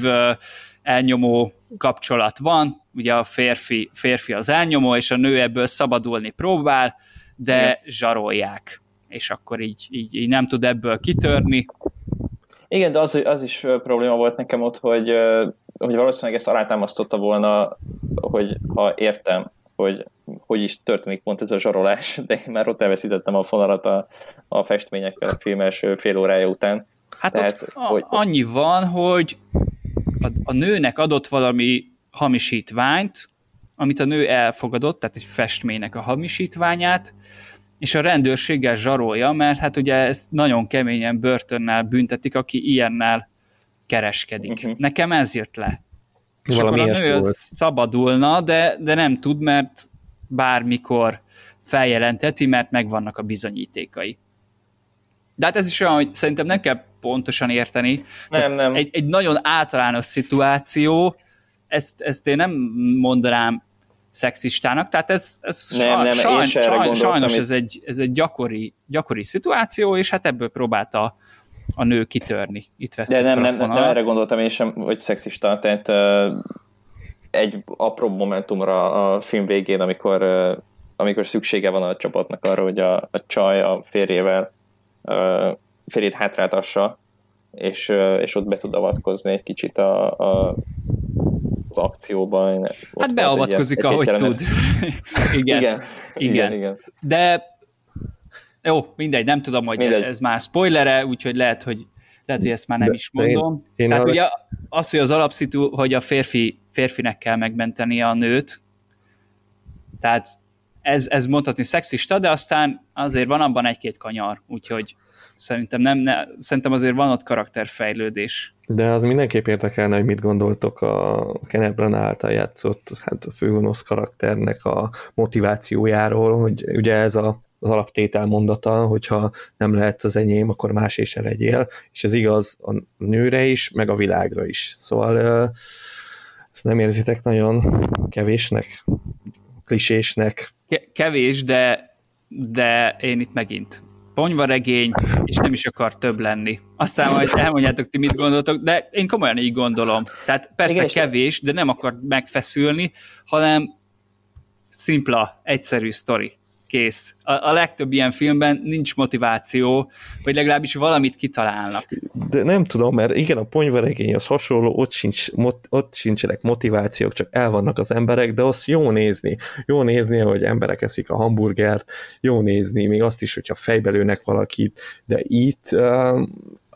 elnyomó kapcsolat van, ugye a férfi, férfi az elnyomó, és a nő ebből szabadulni próbál, de igen. zsarolják, és akkor így, így, így nem tud ebből kitörni. Igen, de az, az is probléma volt nekem ott, hogy, hogy valószínűleg ezt alátámasztotta volna, hogy ha értem, hogy hogy is történik pont ez a zsarolás, de én már ott elveszítettem a fonalat a, a festményekkel a film első fél órája után. Hát tehát, ott hogy... annyi van, hogy a, a nőnek adott valami hamisítványt, amit a nő elfogadott, tehát egy festménynek a hamisítványát, és a rendőrséggel zsarolja, mert hát ugye ezt nagyon keményen börtönnel büntetik, aki ilyennel kereskedik. Uh-huh. Nekem ez jött le. És valami akkor a nő szabadulna, de, de nem tud, mert bármikor feljelenteti, mert megvannak a bizonyítékai. De hát ez is olyan, hogy szerintem nem kell pontosan érteni. Nem, nem. Egy, egy nagyon általános szituáció, ezt, ezt én nem mondanám szexistának, tehát ez, ez nem, nem, sajn, sajn, sajnos ez egy, ez egy gyakori, gyakori szituáció, és hát ebből próbálta a nő kitörni. Itt veszünk fel a fonalat. De nem, nem, nem erre gondoltam én sem, hogy szexista, tehát uh... egy apróbb momentumra a film végén, amikor, amikor szüksége van a csapatnak arra, hogy a, a csaj a férjével a férjét hátráltassa, és, és ott be tud avatkozni egy kicsit a, a, az akcióban. Hát beavatkozik, ilyen, ahogy tud. igen. Igen. igen, igen. De jó, mindegy, nem tudom, hogy mindegy. Ez már spoilere, úgyhogy lehet, hogy lehet, hogy ezt már nem is mondom. Én, én Tehát arra... ugye az, hogy az alapszitu, hogy a férfi, férfinek kell megmenteni a nőt, tehát ez, ez mondhatni szexista, de aztán azért van abban egy-két kanyar, úgyhogy szerintem, nem, ne, szerintem azért van ott karakterfejlődés. De az mindenképp érdekelne, hogy mit gondoltok a Kenneth Branagh által játszott hát főgonosz karakternek a motivációjáról, hogy ugye ez a az alaptétel mondata, hogyha nem lehetsz az enyém, akkor másé se legyél, és ez igaz a nőre is, meg a világra is. Szóval ezt nem érzitek nagyon kevésnek, klisésnek? Kevés, de, de én itt megint ponyvaregény, és nem is akar több lenni. Aztán majd elmondjátok ti, mit gondoltok, de én komolyan így gondolom. Tehát persze igen, kevés, de nem akar megfeszülni, hanem szimpla, egyszerű sztori. Kész. A, a legtöbb ilyen filmben nincs motiváció, vagy legalábbis valamit kitalálnak. De nem tudom, mert igen, a ponyvaregény az hasonló, ott, sincs, mot, ott sincsenek motivációk, csak elvannak az emberek, de azt jó nézni. Jó nézni, hogy emberek eszik a hamburgert, jó nézni, még azt is, hogyha fejbe lőnek valakit, de itt... Uh,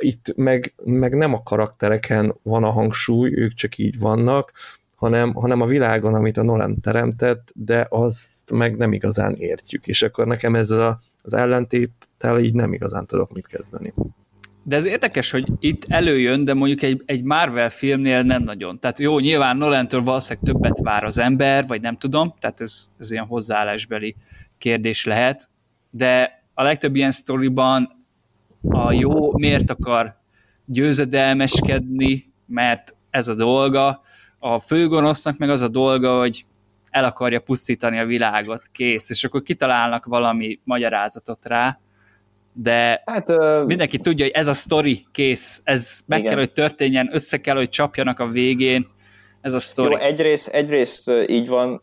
itt meg, meg nem a karaktereken van a hangsúly, ők csak így vannak, hanem, hanem a világon, amit a Nolan teremtett, de azt meg nem igazán értjük. És akkor nekem ez a, az ellentéttel így nem igazán tudok mit kezdeni. De ez érdekes, hogy itt előjön, de mondjuk egy, egy Marvel filmnél nem nagyon. Tehát jó, nyilván Nolantől valószínűleg többet vár az ember, vagy nem tudom, tehát ez, ez ilyen hozzáállásbeli kérdés lehet, de a legtöbb ilyen sztoriban a jó miért akar győzedelmeskedni, mert ez a dolga, a főgonosznak meg az a dolga, hogy el akarja pusztítani a világot, kész, és akkor kitalálnak valami magyarázatot rá, de hát, ö... mindenki tudja, hogy ez a sztori, kész, ez meg igen, kell, hogy történjen, össze kell, hogy csapjanak a végén, ez a sztori. Jó, egyrészt, egyrészt így van,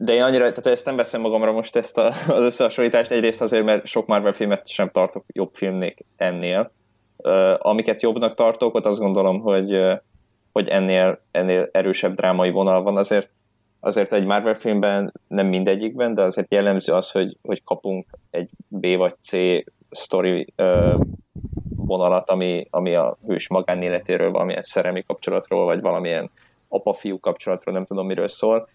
de én annyira, tehát ezt nem veszem magamra most, ezt a, az összehasonlítást, egyrészt azért, mert sok Marvel filmet sem tartok jobb filmnek ennél. Amiket jobbnak tartok, ott azt gondolom, hogy, hogy ennél, ennél erősebb drámai vonal van, azért azért egy Marvel filmben, nem mindegyikben, de azért jellemző az, hogy, hogy kapunk egy B vagy C sztori ö, vonalat, ami, ami a hős magánéletéről, valamilyen szerelmi kapcsolatról, vagy valamilyen apa-fiú kapcsolatról, nem tudom miről szól.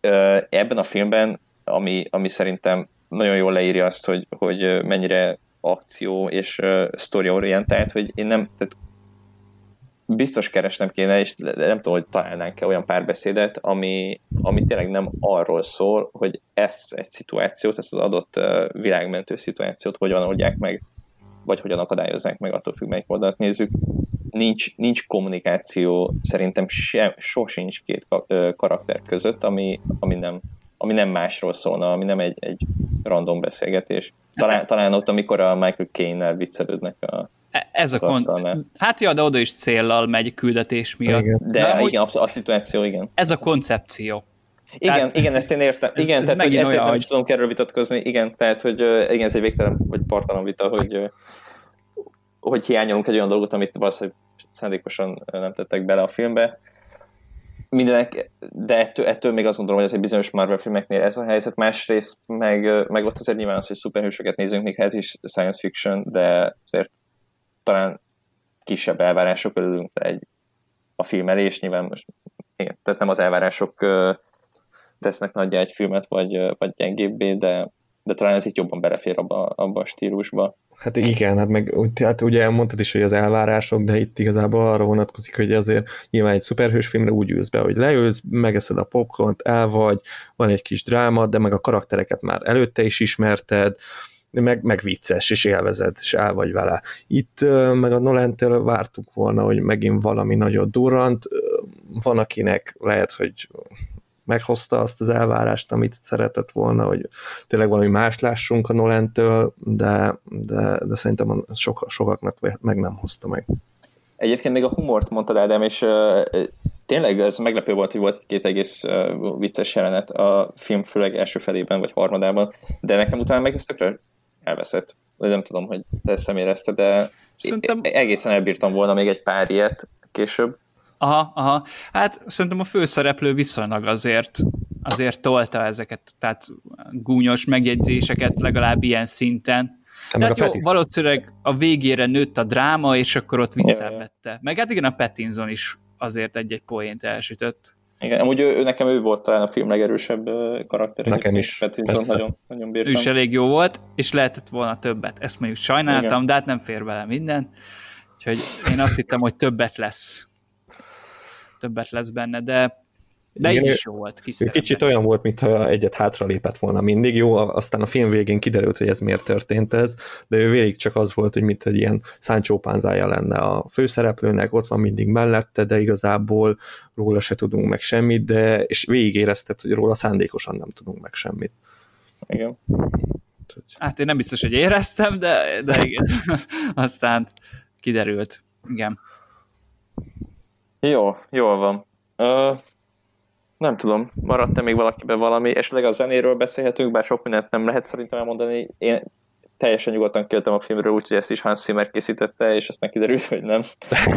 Ö, ebben a filmben, ami, ami szerintem nagyon jól leírja azt, hogy, hogy mennyire akció és ö, sztoriorientált, hogy én nem... Tehát biztos keresnem kéne, és nem tudom, hogy találnánk-e olyan párbeszédet, ami, ami tényleg nem arról szól, hogy ezt egy szituációt, ezt az adott világmentő szituációt hogyan oldják meg, vagy hogyan akadályozzák meg, attól függ, melyik oldalt nézzük. Nincs, nincs kommunikáció, szerintem sem, sosincs két karakter között, ami, ami, nem, ami nem másról szólna, ami nem egy, egy random beszélgetés. Talán, talán ott, amikor a Michael Caine-nel viccelődnek a... Ez a koncepció. Hát ja, de oda is céllal megy küldetés miatt. Igen. De na, igen, a szituáció, igen. Ez a koncepció. Igen, tehát, igen, ezt én értem. Igen, ez, tehát ez hogy ezért olyan, nem hogy... tudom kerül vitatkozni. Igen, tehát, hogy igen, ez egy végtelen, vagy partalan vita, hogy, hogy hiányolunk egy olyan dolgot, amit valószínűleg szándékosan nem tettek bele a filmbe. Mindenek, de ettől, ettől még azt gondolom, hogy ez egy bizonyos Marvel filmeknél ez a helyzet. Másrészt meg, meg ott azért nyilván az, hogy szuperhősöket nézünk, még ez is science fiction, de azért talán kisebb elvárások ölünk egy a film elé, és nyilván most, igen, tehát nem az elvárások ö, tesznek nagyjá egy filmet, vagy, vagy gyengébbé, de, de talán ez itt jobban belefér abba, abba a stílusba. Hát igen, hát meg hát ugye mondtad is, hogy az elvárások, de itt igazából arra vonatkozik, hogy azért nyilván egy szuperhős filmre úgy ülsz be, hogy leülsz, megeszed a popcornt, el vagy, van egy kis dráma, de meg a karaktereket már előtte is ismerted, Meg, meg vicces, és élvezed, és el vagy vele. Itt meg a Nolantől vártuk volna, hogy megint valami nagyon durrant. Van, akinek lehet, hogy meghozta azt az elvárást, amit szeretett volna, hogy tényleg valami más lássunk a Nolantől, de, de, de szerintem sok, sokaknak meg nem hozta meg. Egyébként még a humort mondtad, Ádám, és uh, tényleg ez meglepő volt, hogy volt két egész uh, vicces jelenet a film, főleg első felében, vagy harmadában, de nekem utána meg ez tökre elveszett. Nem tudom, hogy te ezt szemérezted, de szerintem... egészen elbírtam volna még egy pár ilyet később. Aha, aha. Hát szerintem a főszereplő viszonylag azért, azért tolta ezeket, tehát gúnyos megjegyzéseket legalább ilyen szinten. De hát jó, valószínűleg a végére nőtt a dráma, és akkor ott visszavette. Meg hát igen, a Pattinson is azért egy-egy poént elsütött. Igen, amúgy ő, ő, nekem ő volt talán a film legerősebb karakter. Nekem is. Pattinson nagyon, nagyon bírtam. Ő is elég jó volt, és lehetett volna többet. Ezt mondjuk sajnáltam, igen, de hát nem fér bele minden. Úgyhogy én azt hittem, hogy többet lesz. Többet lesz benne, de De így is jó volt. Kicsit olyan volt, mintha egyet hátralépett volna mindig, jó, aztán a film végén kiderült, hogy ez miért történt ez, de ő végig csak az volt, hogy mint egy ilyen Sancho pánzája lenne a főszereplőnek, ott van mindig mellette, de igazából róla se tudunk meg semmit, de és végig érezted, hogy róla szándékosan nem tudunk meg semmit. Igen. Hát én nem biztos, hogy éreztem, de, de igen. Aztán kiderült. Igen. Jó, jól van. Uh... Nem tudom, maradt-e még valakiben valami, esetleg a zenéről beszélhetünk, bár sok mindent nem lehet szerintem elmondani. Én teljesen nyugodtan kértem a filmről, úgyhogy ezt is Hans Zimmer készítette, és aztán kiderült, hogy nem.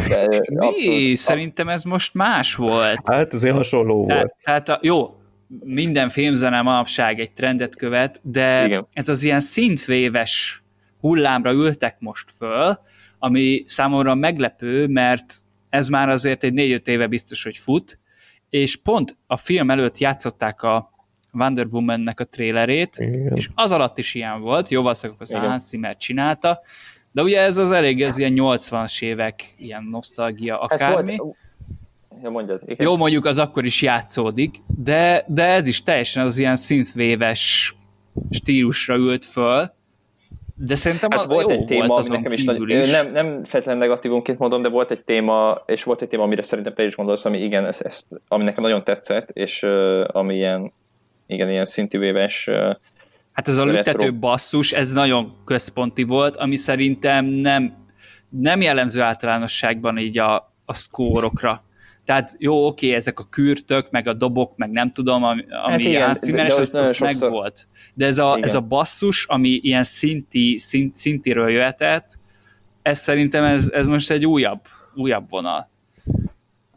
De mi? Abszolút, szerintem ez most más volt. Hát azért hasonló tehát, volt. Tehát a, jó, minden filmzene manapság egy trendet követ, de igen, ez az ilyen synthwave-es hullámra ültek most föl, ami számomra meglepő, mert ez már azért egy négy-öt éve biztos, hogy fut, és pont a film előtt játszották a Wonder Woman-nek a trélerét, igen, és az alatt is ilyen volt, jó valószínűleg az Hans Zimmer csinálta, de ugye ez az elég, ez ilyen nyolcvanas évek, ilyen nosztalgia, akármi. Hát volt, ja, jó, mondjuk az akkor is játszódik, de, de ez is teljesen az ilyen synthwave-es stílusra ült föl, de szerintem hát az volt egy téma, volt nekem is, nagy, is. Nem, nem feltétlenül negatívunként mondom, de volt egy téma, és volt egy téma, amire szerintem te is gondolsz, ami igen, ezt, ezt, ami nekem nagyon tetszett, és uh, ami ilyen, igen, ilyen szintűvéves uh, hát ez a lüktető basszus, ez nagyon központi volt, ami szerintem nem, nem jellemző általánosságban így a, a szkórokra. Tehát jó, oké, ezek a kürtök, meg a dobok, meg nem tudom, ami hát ilyen színes, az, az meg volt. De ez a, ez a basszus, ami ilyen szinti, szint, szintiről jöhetett, ez szerintem ez, ez most egy újabb, újabb vonal.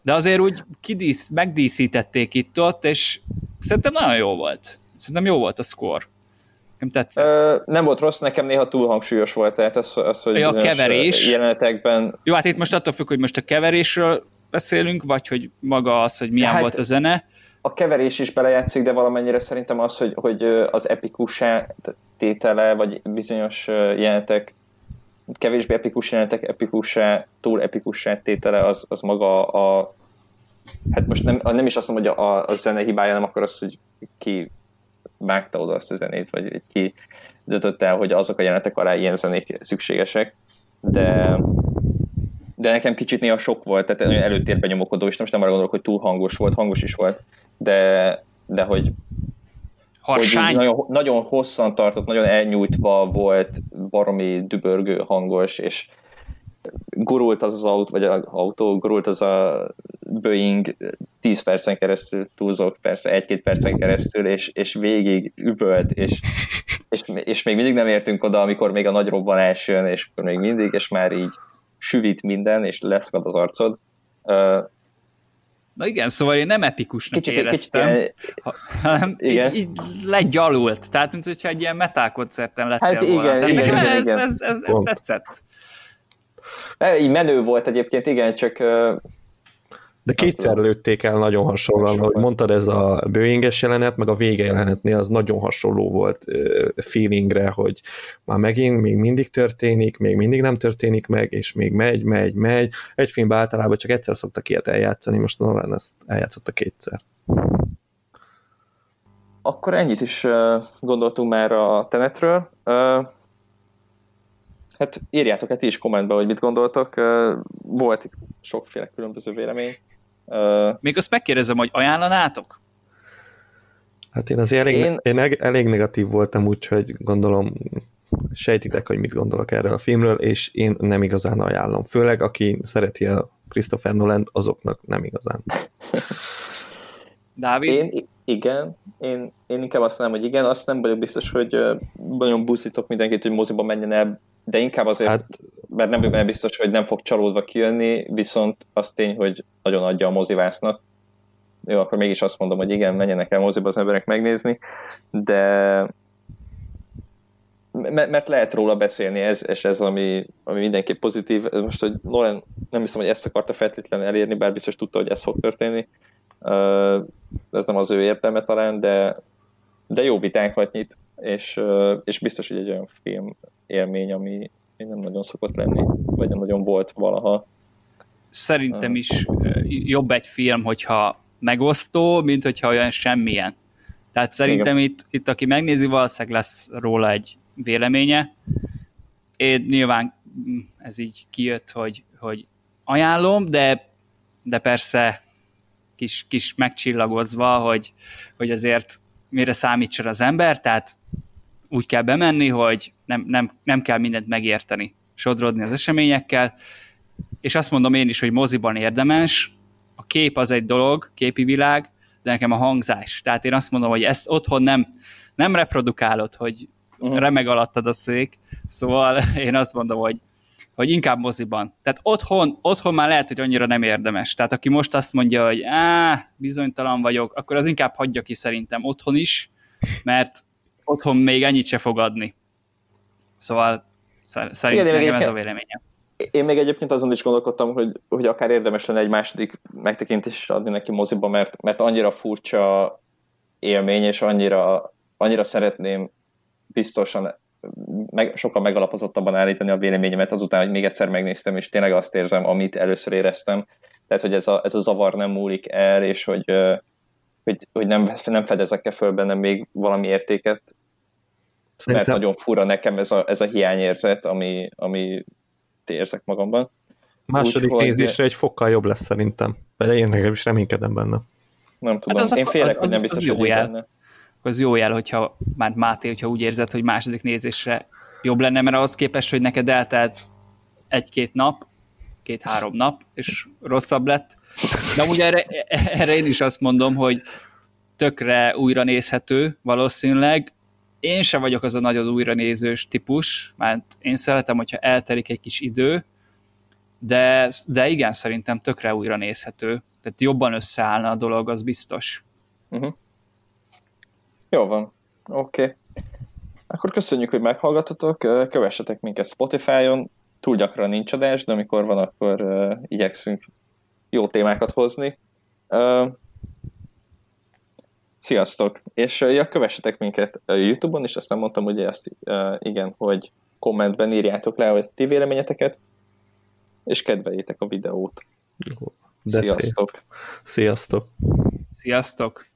De azért úgy kidísz, megdíszítették itt-ott, és szerintem nagyon jó volt. Szerintem jó volt a score. Nem tetszett? Ö, nem volt rossz, nekem néha túl hangsúlyos volt, tehát az, az hogy a keverés jelenetekben... Jó, hát itt most attól függ, hogy most a keverésről beszélünk, vagy hogy maga az, hogy milyen hát volt a zene. A keverés is belejátszik, de valamennyire szerintem az, hogy, hogy az epikus tétele, vagy bizonyos jelenetek, kevésbé epikus jelenetek epikussá, túl epikussá tétele, az, az maga a... Hát most nem, nem is azt mondom, hogy a, a zene hibája, nem akkor az, hogy ki vágta oda azt a zenét, vagy ki döntött el, hogy azok a jelenetek alá ilyen zenék szükségesek, de... de nekem kicsit néha sok volt, tehát nagyon előtérben nyomokodó, és most nem arra gondolok, hogy túl hangos volt, hangos is volt, de, de hogy, hogy nagyon, nagyon hosszan tartott, nagyon elnyújtva volt, baromi dübörgő hangos, és gurult az az autó, vagy az autó, gurult az a Boeing tíz percen keresztül, túlzok persze, egy-két percen keresztül, és, és végig üvölt, és, és, és még mindig nem értünk oda, amikor még a nagy robbanás jön, és akkor még mindig, és már így süvít minden, és leszkad az arcod. Uh, Na igen, szóval én nem epikusnak kicsit, éreztem, kicsit, ha, hanem igen. Így, így legyalult, tehát mint hogyha egy ilyen metálkoncerten lettél hát volna. Igen, igen, igen, ez, igen. Ez, ez, ez tetszett. De így menő volt egyébként, igen, csak... Uh, de kétszer lőtték el nagyon hasonlóan, ahogy mondtad, ez a Boeing-es jelenet, meg a vége jelenetnél az nagyon hasonló volt feelingre, hogy már megint még mindig történik, még mindig nem történik meg, és még megy, megy, megy. Egy filmben általában csak egyszer szoktak ilyet eljátszani, most Nolan ezt eljátszotta kétszer. Akkor ennyit is gondoltunk már a Tenetről. Hát írjátok hát ti is kommentben, hogy mit gondoltok. Volt itt sokféle különböző vélemény. Uh, Még azt megkérdezem, hogy ajánlanátok? Hát én azért elég, én... Ne, én elég negatív voltam, úgyhogy gondolom sejtitek, hogy mit gondolok erről a filmről, és én nem igazán ajánlom. Főleg, aki szereti a Christopher Nolent, azoknak nem igazán. Dávid? Én, igen, én, én inkább azt nem, hogy igen, azt nem vagyok biztos, hogy uh, nagyon buszítok mindenkit, hogy moziba menjen el, de inkább azért, hát, mert nem bőven biztos, hogy nem fog csalódva kijönni, viszont az tény, hogy nagyon adja a mozivásznak. Jó, akkor mégis azt mondom, hogy igen, menjenek el moziba az emberek megnézni, de mert lehet róla beszélni, ez, és ez, ami, ami mindenképp pozitív. Most, hogy Nolan nem hiszem, hogy ezt akarta feltétlenül elérni, bár biztos tudta, hogy ez fog történni. Ez nem az ő értelme talán, de, de jó vitákat nyit, és, és biztos, hogy egy olyan film élmény, ami nem nagyon szokott lenni, vagy nem nagyon volt valaha. Szerintem is jobb egy film, hogyha megosztó, mint hogyha olyan semmilyen. Tehát szerintem itt, itt, aki megnézi, valószínűleg lesz róla egy véleménye. Én nyilván ez így kijött, hogy, hogy ajánlom, de, de persze kis, kis megcsillagozva, hogy, hogy azért mire számítson az ember, tehát úgy kell bemenni, hogy nem, nem, nem kell mindent megérteni, sodrodni az eseményekkel, és azt mondom én is, hogy moziban érdemes, a kép az egy dolog, képi világ, de nekem a hangzás. Tehát én azt mondom, hogy ezt otthon nem, nem reprodukálod, hogy uh-huh. remeg alattad a szék, szóval én azt mondom, hogy, hogy inkább moziban. Tehát otthon, otthon már lehet, hogy annyira nem érdemes. Tehát aki most azt mondja, hogy áh, bizonytalan vagyok, akkor az inkább hagyja ki szerintem otthon is, mert otthon még ennyit se fog adni. Szóval szerintem igen, nekem ez a véleményem. Én még egyébként azon is gondolkodtam, hogy, hogy akár érdemes lenne egy második megtekintést adni neki moziba, mert, mert annyira furcsa élmény, és annyira, annyira szeretném biztosan meg, sokkal megalapozottabban állítani a véleményemet azután, hogy még egyszer megnéztem, és tényleg azt érzem, amit először éreztem. Tehát, hogy ez a, ez a zavar nem múlik el, és hogy, hogy, hogy nem, nem fedezek-e föl bennem még valami értéket, mert nagyon fura nekem ez a, ez a hiányérzet, ami... ami érzek magamban. Második úgy, nézésre hogy... egy fokkal jobb lesz szerintem. Vagy én nekem is reménykedem benne. Nem tudom, hát én félek, hogy nem biztos, hogy benne. Az jó jel, hogyha már Máté, hogyha úgy érzed, hogy második nézésre jobb lenne, mert ahhoz képest, hogy neked eltelt egy-két nap, két-három nap, és rosszabb lett. De amúgy erre, erre én is azt mondom, hogy tökre újra nézhető valószínűleg. Én sem vagyok az a nagyon újranézős típus, mert én szeretem, hogyha eltelik egy kis idő, de, de igen, szerintem tökre újranézhető. Tehát jobban összeállna a dolog, az biztos. Uh-huh. Jó van, oké. Okay. Akkor köszönjük, hogy meghallgatotok, kövessetek minket Spotify-on, túl gyakran nincs adás, de amikor van, akkor uh, igyekszünk jó témákat hozni. Uh, Sziasztok! És ja, kövessetek minket a YouTube-on, és aztán mondtam, hogy azt, igen, hogy kommentben írjátok le a ti véleményeteket, és kedveljétek a videót. Sziasztok! Sziasztok! Sziasztok!